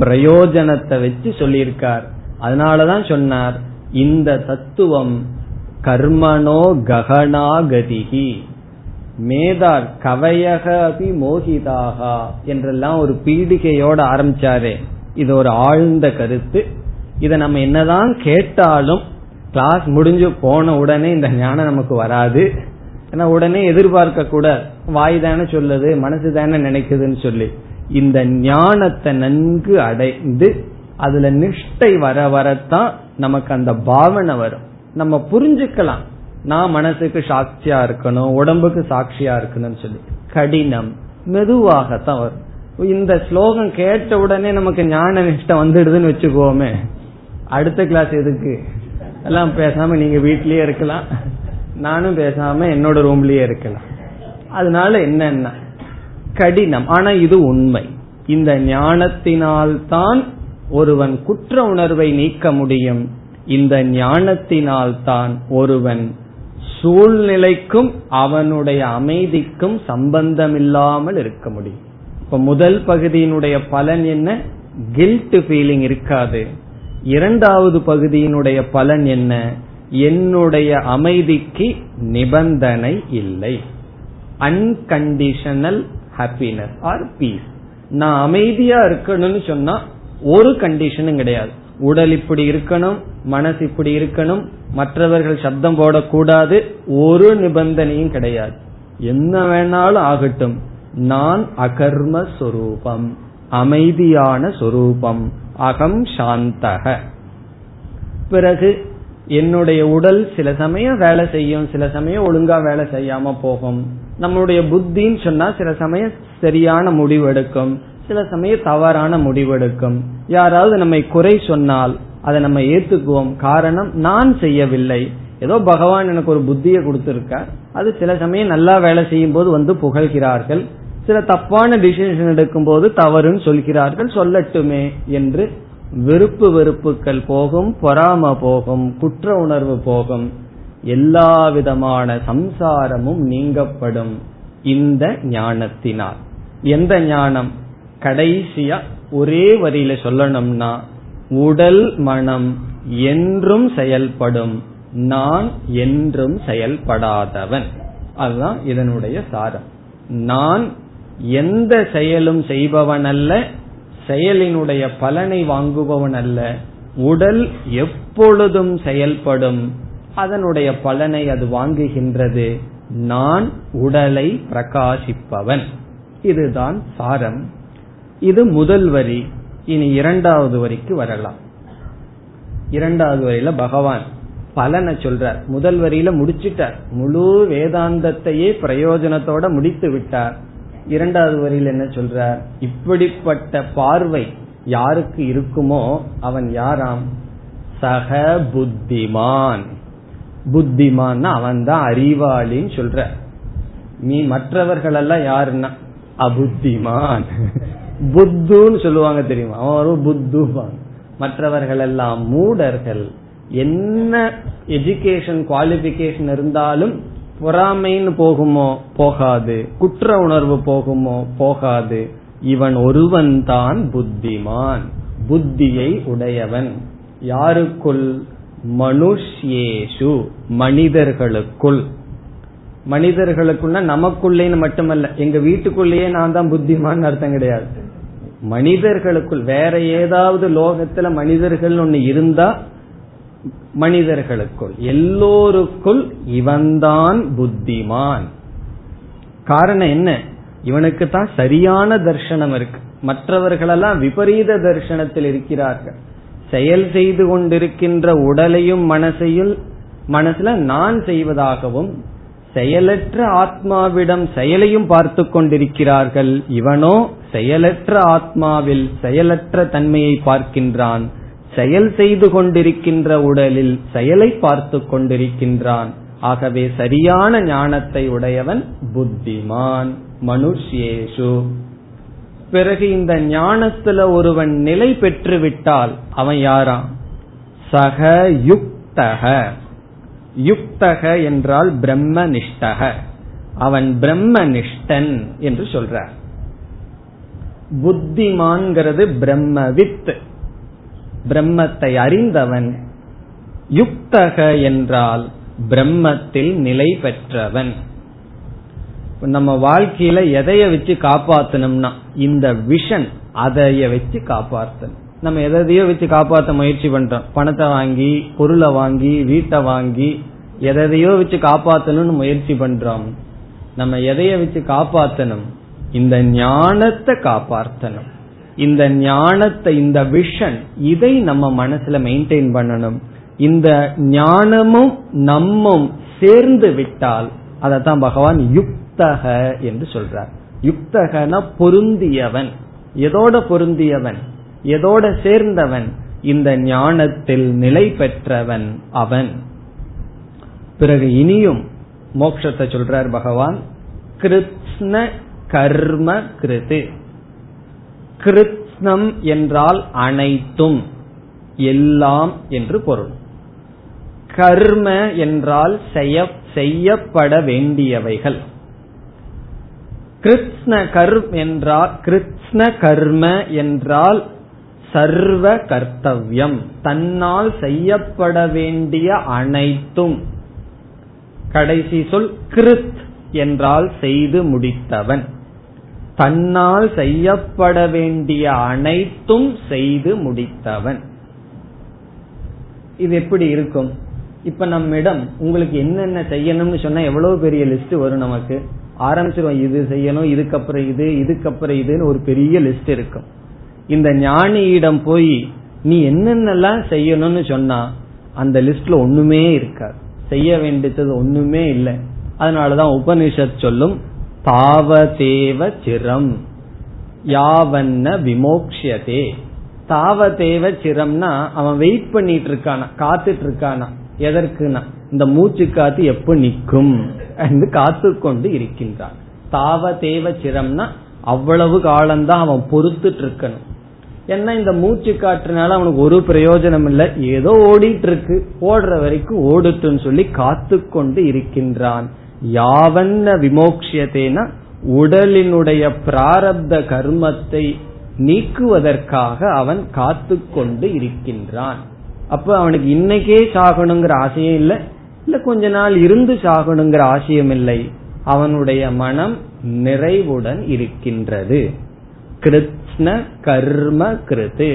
பிரயோஜனத்தை வச்சு சொல்லியிருக்கார். அதனாலதான் சொன்னார், இந்த தத்துவம் கர்மணோ ககனாகதிகி மேதா கவையக அபி மோகிதாகா என்றெல்லாம் ஒரு பீடிகையோட ஆரம்பிச்சாரே, இது ஒரு ஆழ்ந்த கருத்து. இத நம்ம என்னதான் கேட்டாலும் கிளாஸ் முடிஞ்சு போன உடனே இந்த ஞானம் நமக்கு வராது. ஏன்னா உடனே எதிர்பார்க்க கூட, வாய் தானே சொல்லுது, மனசு தானே நினைக்குதுன்னு சொல்லி. இந்த ஞானத்தை நன்கு அடைந்து அதுல நிஷ்டை வர வரத்தான் நமக்கு அந்த பாவனை வரும். நம்ம புரிஞ்சுக்கலாம் நான் மனசுக்கு சாட்சியா இருக்கணும், உடம்புக்கு சாட்சியா இருக்கணும்னு சொல்லி. கடினம் மெதுவாகத்தான் வரும். இந்த ஸ்லோகம் கேட்ட உடனே நமக்கு ஞான நிஷ்டம் வந்துடுதுன்னு வச்சுக்கோமே, அடுத்த கிளாஸ் எதுக்கு? எல்லாம் பேசாம நீங்க வீட்லயே இருக்கலாம், நானும் பேசாம என்னோட ரூம்லயே இருக்கலாம். அதனால என்னன்னா கடினம். ஆனா இது உண்மை. இந்த ஞானத்தினால்தான் ஒருவன் குற்ற உணர்வை நீக்க முடியும். இந்த ஞானத்தினால்தான் ஒருவன் சூழ்நிலைக்கும் அவனுடைய அமைதிக்கும் சம்பந்தம் இல்லாமல் இருக்க முடியும். இப்ப முதல் பகுதியினுடைய பலன் என்ன? கில்ட் ஃபீலிங் இருக்காது. இரண்டாவது பகுதியினுடைய பலன் என்ன? என்னுடைய அமைதிக்கு நிபந்தனை இல்லை. Unconditional happiness or peace. நான் அமைதியா இருக்கணும்னு சொன்னா ஒரு கண்டிஷனும் கிடையாது. உடல் இப்படி இருக்கணும், மனசு இப்படி இருக்கணும், மற்றவர்கள் சப்தம் போடக்கூடாது, ஒரு நிபந்தனையும் கிடையாது. என்ன வேணாலும் ஆகட்டும், நான் அகர்ம சொரூபம், அமைதியான சொரூபம், அகம் சாந்தக. பிறகு என்னுடைய உடல் சில சமயம் வேலை செய்யும், சில சமயம் ஒழுங்கா வேலை செய்யாம போகும். நம்மளுடைய புத்தின்னு சொன்னா சில சமயம் சரியான முடிவெடுக்கும், சில சமயம் தவறான முடிவெடுக்கும். யாராவது நம்மை குறை சொன்னால் அதை நம்ம ஏத்துக்குவோம். காரணம், நான் செய்யவில்லை, ஏதோ பகவான் எனக்கு ஒரு புத்தியை கொடுத்திருக்கார். அது சில சமயம் நல்லா வேலை செய்யும் போது வந்து புகழ்கிறார்கள், சில தப்பான டிசிஷன் எடுக்கும் போது தவறுன்னு சொல்கிறார்கள், சொல்லட்டுமே என்று விருப்பு வெறுப்புகள் போகும், பொறாம போகும், குற்ற உணர்வு போகும், எல்லா விதமான சம்சாரமும் நீங்கப்படும் இந்த ஞானத்தினால். எந்த ஞானம்? கடைசியா ஒரே வரியில சொல்லணும்னா உடல் மனம் என்றும் செயல்படும், நான் என்றும் செயல்படாதவன். அதுதான் இதனுடைய சாரம். நான் எந்த செயலும் செய்பவன் அல்ல, செயலினுடைய பலனை வாங்குபவன் அல்ல. உடல் எப்பொழுதும் செயல்படும், அதனுடைய பலனை அது வாங்குகின்றது. நான் உடலை பிரகாசிப்பவன். இதுதான் சாரம். இது முதல் வரி. இனி இரண்டாவது வரிக்கு வரலாம். இரண்டாவது வரியில பகவான் பலனை சொல்றார். முதல் வரியில முடிச்சுட்டார், முழு வேதாந்தத்தையே பிரயோஜனத்தோட முடித்து விட்டார். இரண்டாவது வரியில என்ன சொல்றார்? இப்படிப்பட்ட பார்வை யாருக்கு இருக்குமோ அவன் யாராம்? சக புத்திமான். புத்திமான் அவன் தான் அறிவாளின்னு சொல்ற. நீ மற்றவர்கள் எல்லாம் யாருன்னா அபுத்திமான். புத்துன்னு சொல்லுவாங்க தெரியுமா, அவன் ஒரு புத்துமான். மற்றவர்கள் எல்லாம் மூடர்கள். என்ன எஜுகேஷன் குவாலிபிகேஷன் இருந்தாலும் பொறாமைன்னு போகுமோ? போகாது. குற்ற உணர்வு போகுமோ? போகாது. இவன் ஒருவன் தான் புத்திமான், புத்தியை உடையவன். யாருக்குள்? மனுஷ்யேஷு, மனிதர்களுக்குள். மனிதர்களுக்குள்ள நமக்குள்ளேன்னு மட்டுமல்ல, எங்க வீட்டுக்குள்ளேயே நான் தான் புத்திமான்னு அர்த்தம் கிடையாது. மனிதர்களுக்குள் வேற ஏதாவது லோகத்துல மனிதர்கள் ஒன்னு இருந்தா மனிதர்களுக்குள் எல்லோருக்குள் இவன்தான் புத்திமான். காரணம் என்ன? இவனுக்கு தான் சரியான தர்சனம் இருக்கு. மற்றவர்களெல்லாம் விபரீத தர்சனத்தில் இருக்கிறார்கள். செயல் செய்து கொண்டிருக்கின்ற உடலையும் மனசையும் மனசுல நான் செய்வதாகவும் செயலற்ற ஆத்மாவிடம் செயலையும் பார்த்து கொண்டிருக்கிறார்கள். இவனோ செயலற்ற ஆத்மாவில் செயலற்ற தன்மையை பார்க்கின்றான், செயல் செய்து கொண்டிருக்கின்ற உடலில் செயலை பார்த்து கொண்டிருக்கின்றான். ஆகவே சரியான ஞானத்தை உடையவன் புத்திமான் மனுஷ்யேஷு. பிறகு இந்த ஞானத்துல ஒருவன் நிலை பெற்று விட்டால் அவன் யாராம்? சக யுக்தக. யுக்தக என்றால் பிரம்மனிஷ்டக. அவன் பிரம்மனிஷ்டன் என்று சொல்றார். புத்திமான்கிறது பிரம்மவித், பிரம்மத்தை அறிந்தவன். யுக்தக என்றால் பிரம்மத்தில் நிலை பெற்றவன். நம்ம வாழ்க்கையில எதைய வச்சு காப்பாத்தணும்னா இந்த விஷன், அதைய வச்சு காப்பாத்தணும். நம்ம எதையோ வச்சு காப்பாற்ற முயற்சி பண்றோம். பணத்தை வாங்கி, பொருளை வாங்கி, வீட்டை வாங்கி எதையோ வச்சு காப்பாத்தணும்னு முயற்சி பண்றோம். நம்ம எதைய வச்சு காப்பாத்தணும்? இந்த ஞானத்தை காப்பாற்றணும். இந்த ஞானத்தை, இந்த விஷன், இதை நம்ம மனசுல மெயின்டைன் பண்ணணும். இந்த ஞானமும் நம்மும் சேர்ந்து விட்டால் அதத்தான் பகவான் யுக்தக என்று சொல்றார். யுக்தகனா பொருந்தியவன். எதோட பொருந்தியவன்? எதோட சேர்ந்தவன்? இந்த ஞானத்தில் நிலை பெற்றவன் அவன். பிறகு இனியும் மோட்சத்தை சொல்றார் பகவான். கிருத்ஸ்ன கர்ம கிருது. கிருத்ஸ்னம் என்றால் அனைத்தும், எல்லாம் என்று பொருள். கர்ம என்றால் செய்யப்பட வேண்டியவைகள். கிருத்ஸ்ன கர்ம என்றால், கிருத்ஸ்ன கர்ம என்றால் சர்வ கர்த்தவ்யம், தன்னால் செய்யப்பட வேண்டிய அனைத்தும். கடைசி சொல் கிருத் என்றால் செய்து முடித்தவன். தன்னால் செய்யப்பட வேண்டிய அனைத்தும் செய்து முடித்தவன். இது எப்படி இருக்கும்? இப்ப நம்மிடம் உங்களுக்கு என்னென்ன செய்யணும்னு சொன்னா எவ்வளவு பெரிய லிஸ்ட் வரும். நமக்கு ஆரம்பிச்சிருவோம், இது செய்யணும், இதுக்கப்புறம் இது, இதுக்கப்புறம் இதுன்னு ஒரு பெரிய லிஸ்ட் இருக்கும். இந்த ஞானியிடம் போய் நீ என்னென்னலாம் செய்யணும்னு சொன்னா அந்த லிஸ்ட்ல ஒண்ணுமே இருக்காது, செய்ய வேண்டியது ஒண்ணுமே இல்லை. அதனாலதான் உபனிஷத் சொல்லும் தாவதேவ சிரம் யாவன்ன விமோக்ஷதே. தாவதேவ சிரம்னா அவன் வெயிட் பண்ணிட்டு இருக்கானா, காத்துட்டு இருக்கானா? எதற்குனா இந்த மூச்சு காத்து எப்ப நிக்கும் என்று காத்து கொண்டு இருக்கின்றான். தாவதேவ சிரம்னா அவ்வளவு காலம்தான் அவன் பொறுத்துட்டு இருக்கணும். ஏன்னா இந்த மூச்சு காற்றுனால அவனுக்கு ஒரு பிரயோஜனம் இல்லை, ஏதோ ஓடிட்டு இருக்கு, ஓடுற வரைக்கும் ஓடுட்டுன்னு சொல்லி காத்து கொண்டு இருக்கின்றான். யாவன்ன விமோக்ஷதேனா உடலினுடைய பிராரப்த கர்மத்தை நீக்குவதற்காக அவன் காத்து கொண்டு இருக்கின்றான். அப்ப அவனுக்கு இன்னைக்கே சாகணுங்கிற ஆசையும் இல்லை, இல்ல கொஞ்ச நாள் இருந்து சாகணுங்கிற ஆசையும் இல்லை. அவனுடைய மனம் நிறைவுடன் இருக்கின்றது. கிருத்ஸ்ன கர்ம கிருது,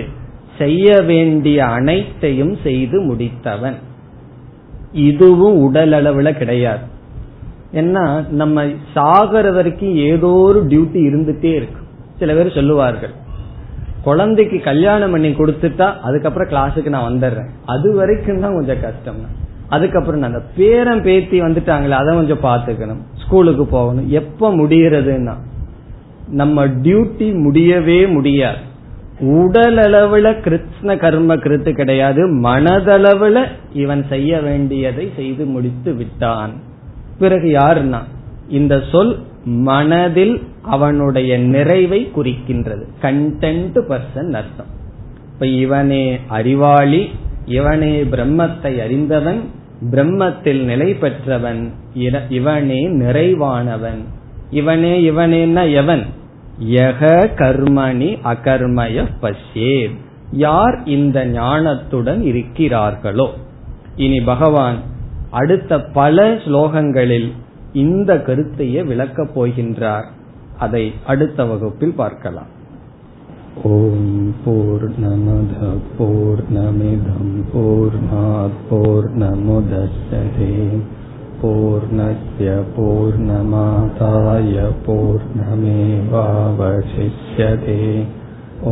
செய்ய வேண்டிய அனைத்தையும் செய்து முடித்தவன். இதுவும் உடல் அளவுல கிடையாது. ஏன்னா நம்ம சாகர வரைக்கும் ஏதோ ஒரு டியூட்டி இருந்துட்டே இருக்கு. சில பேர் சொல்லுவார்கள், குழந்தைக்கு கல்யாணம் பண்ணி கொடுத்துட்டா அதுக்கப்புறம் கிளாஸுக்கு நான் வந்துடுறேன், அது வரைக்கும் தான் கொஞ்சம் கஷ்டம். அதுக்கப்புறம் அந்த பேரன் பேத்தி வந்துட்டாங்களே அதை கொஞ்சம் பாத்துக்கணும், ஸ்கூலுக்கு போகணும். எப்ப முடியறதுன்னா நம்ம டியூட்டி முடியவே முடியாது. உடல் அளவுல கிருத்ன கர்ம கிருத்து கிடையாது, மனதளவுல இவன் செய்ய வேண்டியதை செய்து முடித்து விட்டான். பிறகு யாருன்னா இந்த சொல் மனதில் அவனுடைய நிறைவை குறிக்கின்றது. கண்டென்ட் பர்சன் அர்த்தம். இப்ப இவனே அறிவாளி, இவனே பிரம்மத்தை அறிந்தவன், பிரம்மத்தில் நிலை பெற்றவன், இவனே நிறைவானவன். இவனேன்னா எவன்? யக கர்மணி அகர்மய பஷ்யேத், யார் இந்த ஞானத்துடன் இருக்கிறார்களோ. இனி பகவான் அடுத்த பல ஸ்லோகங்களில் இந்த கருத்தையே விளக்கப் போகின்றார். அதை அடுத்த வகுப்பில் பார்க்கலாம். ஓம் பூர்ணமத பூர்ணமிதம் பூர்ணாத் பூர்ணமுதச்யதே பூர்ணஸ்ய பூர்ணமாதாய பூர்ணமேவாவசிஷ்யதே.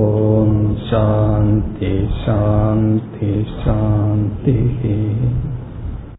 ஓம் சாந்தி சாந்தி சாந்தி.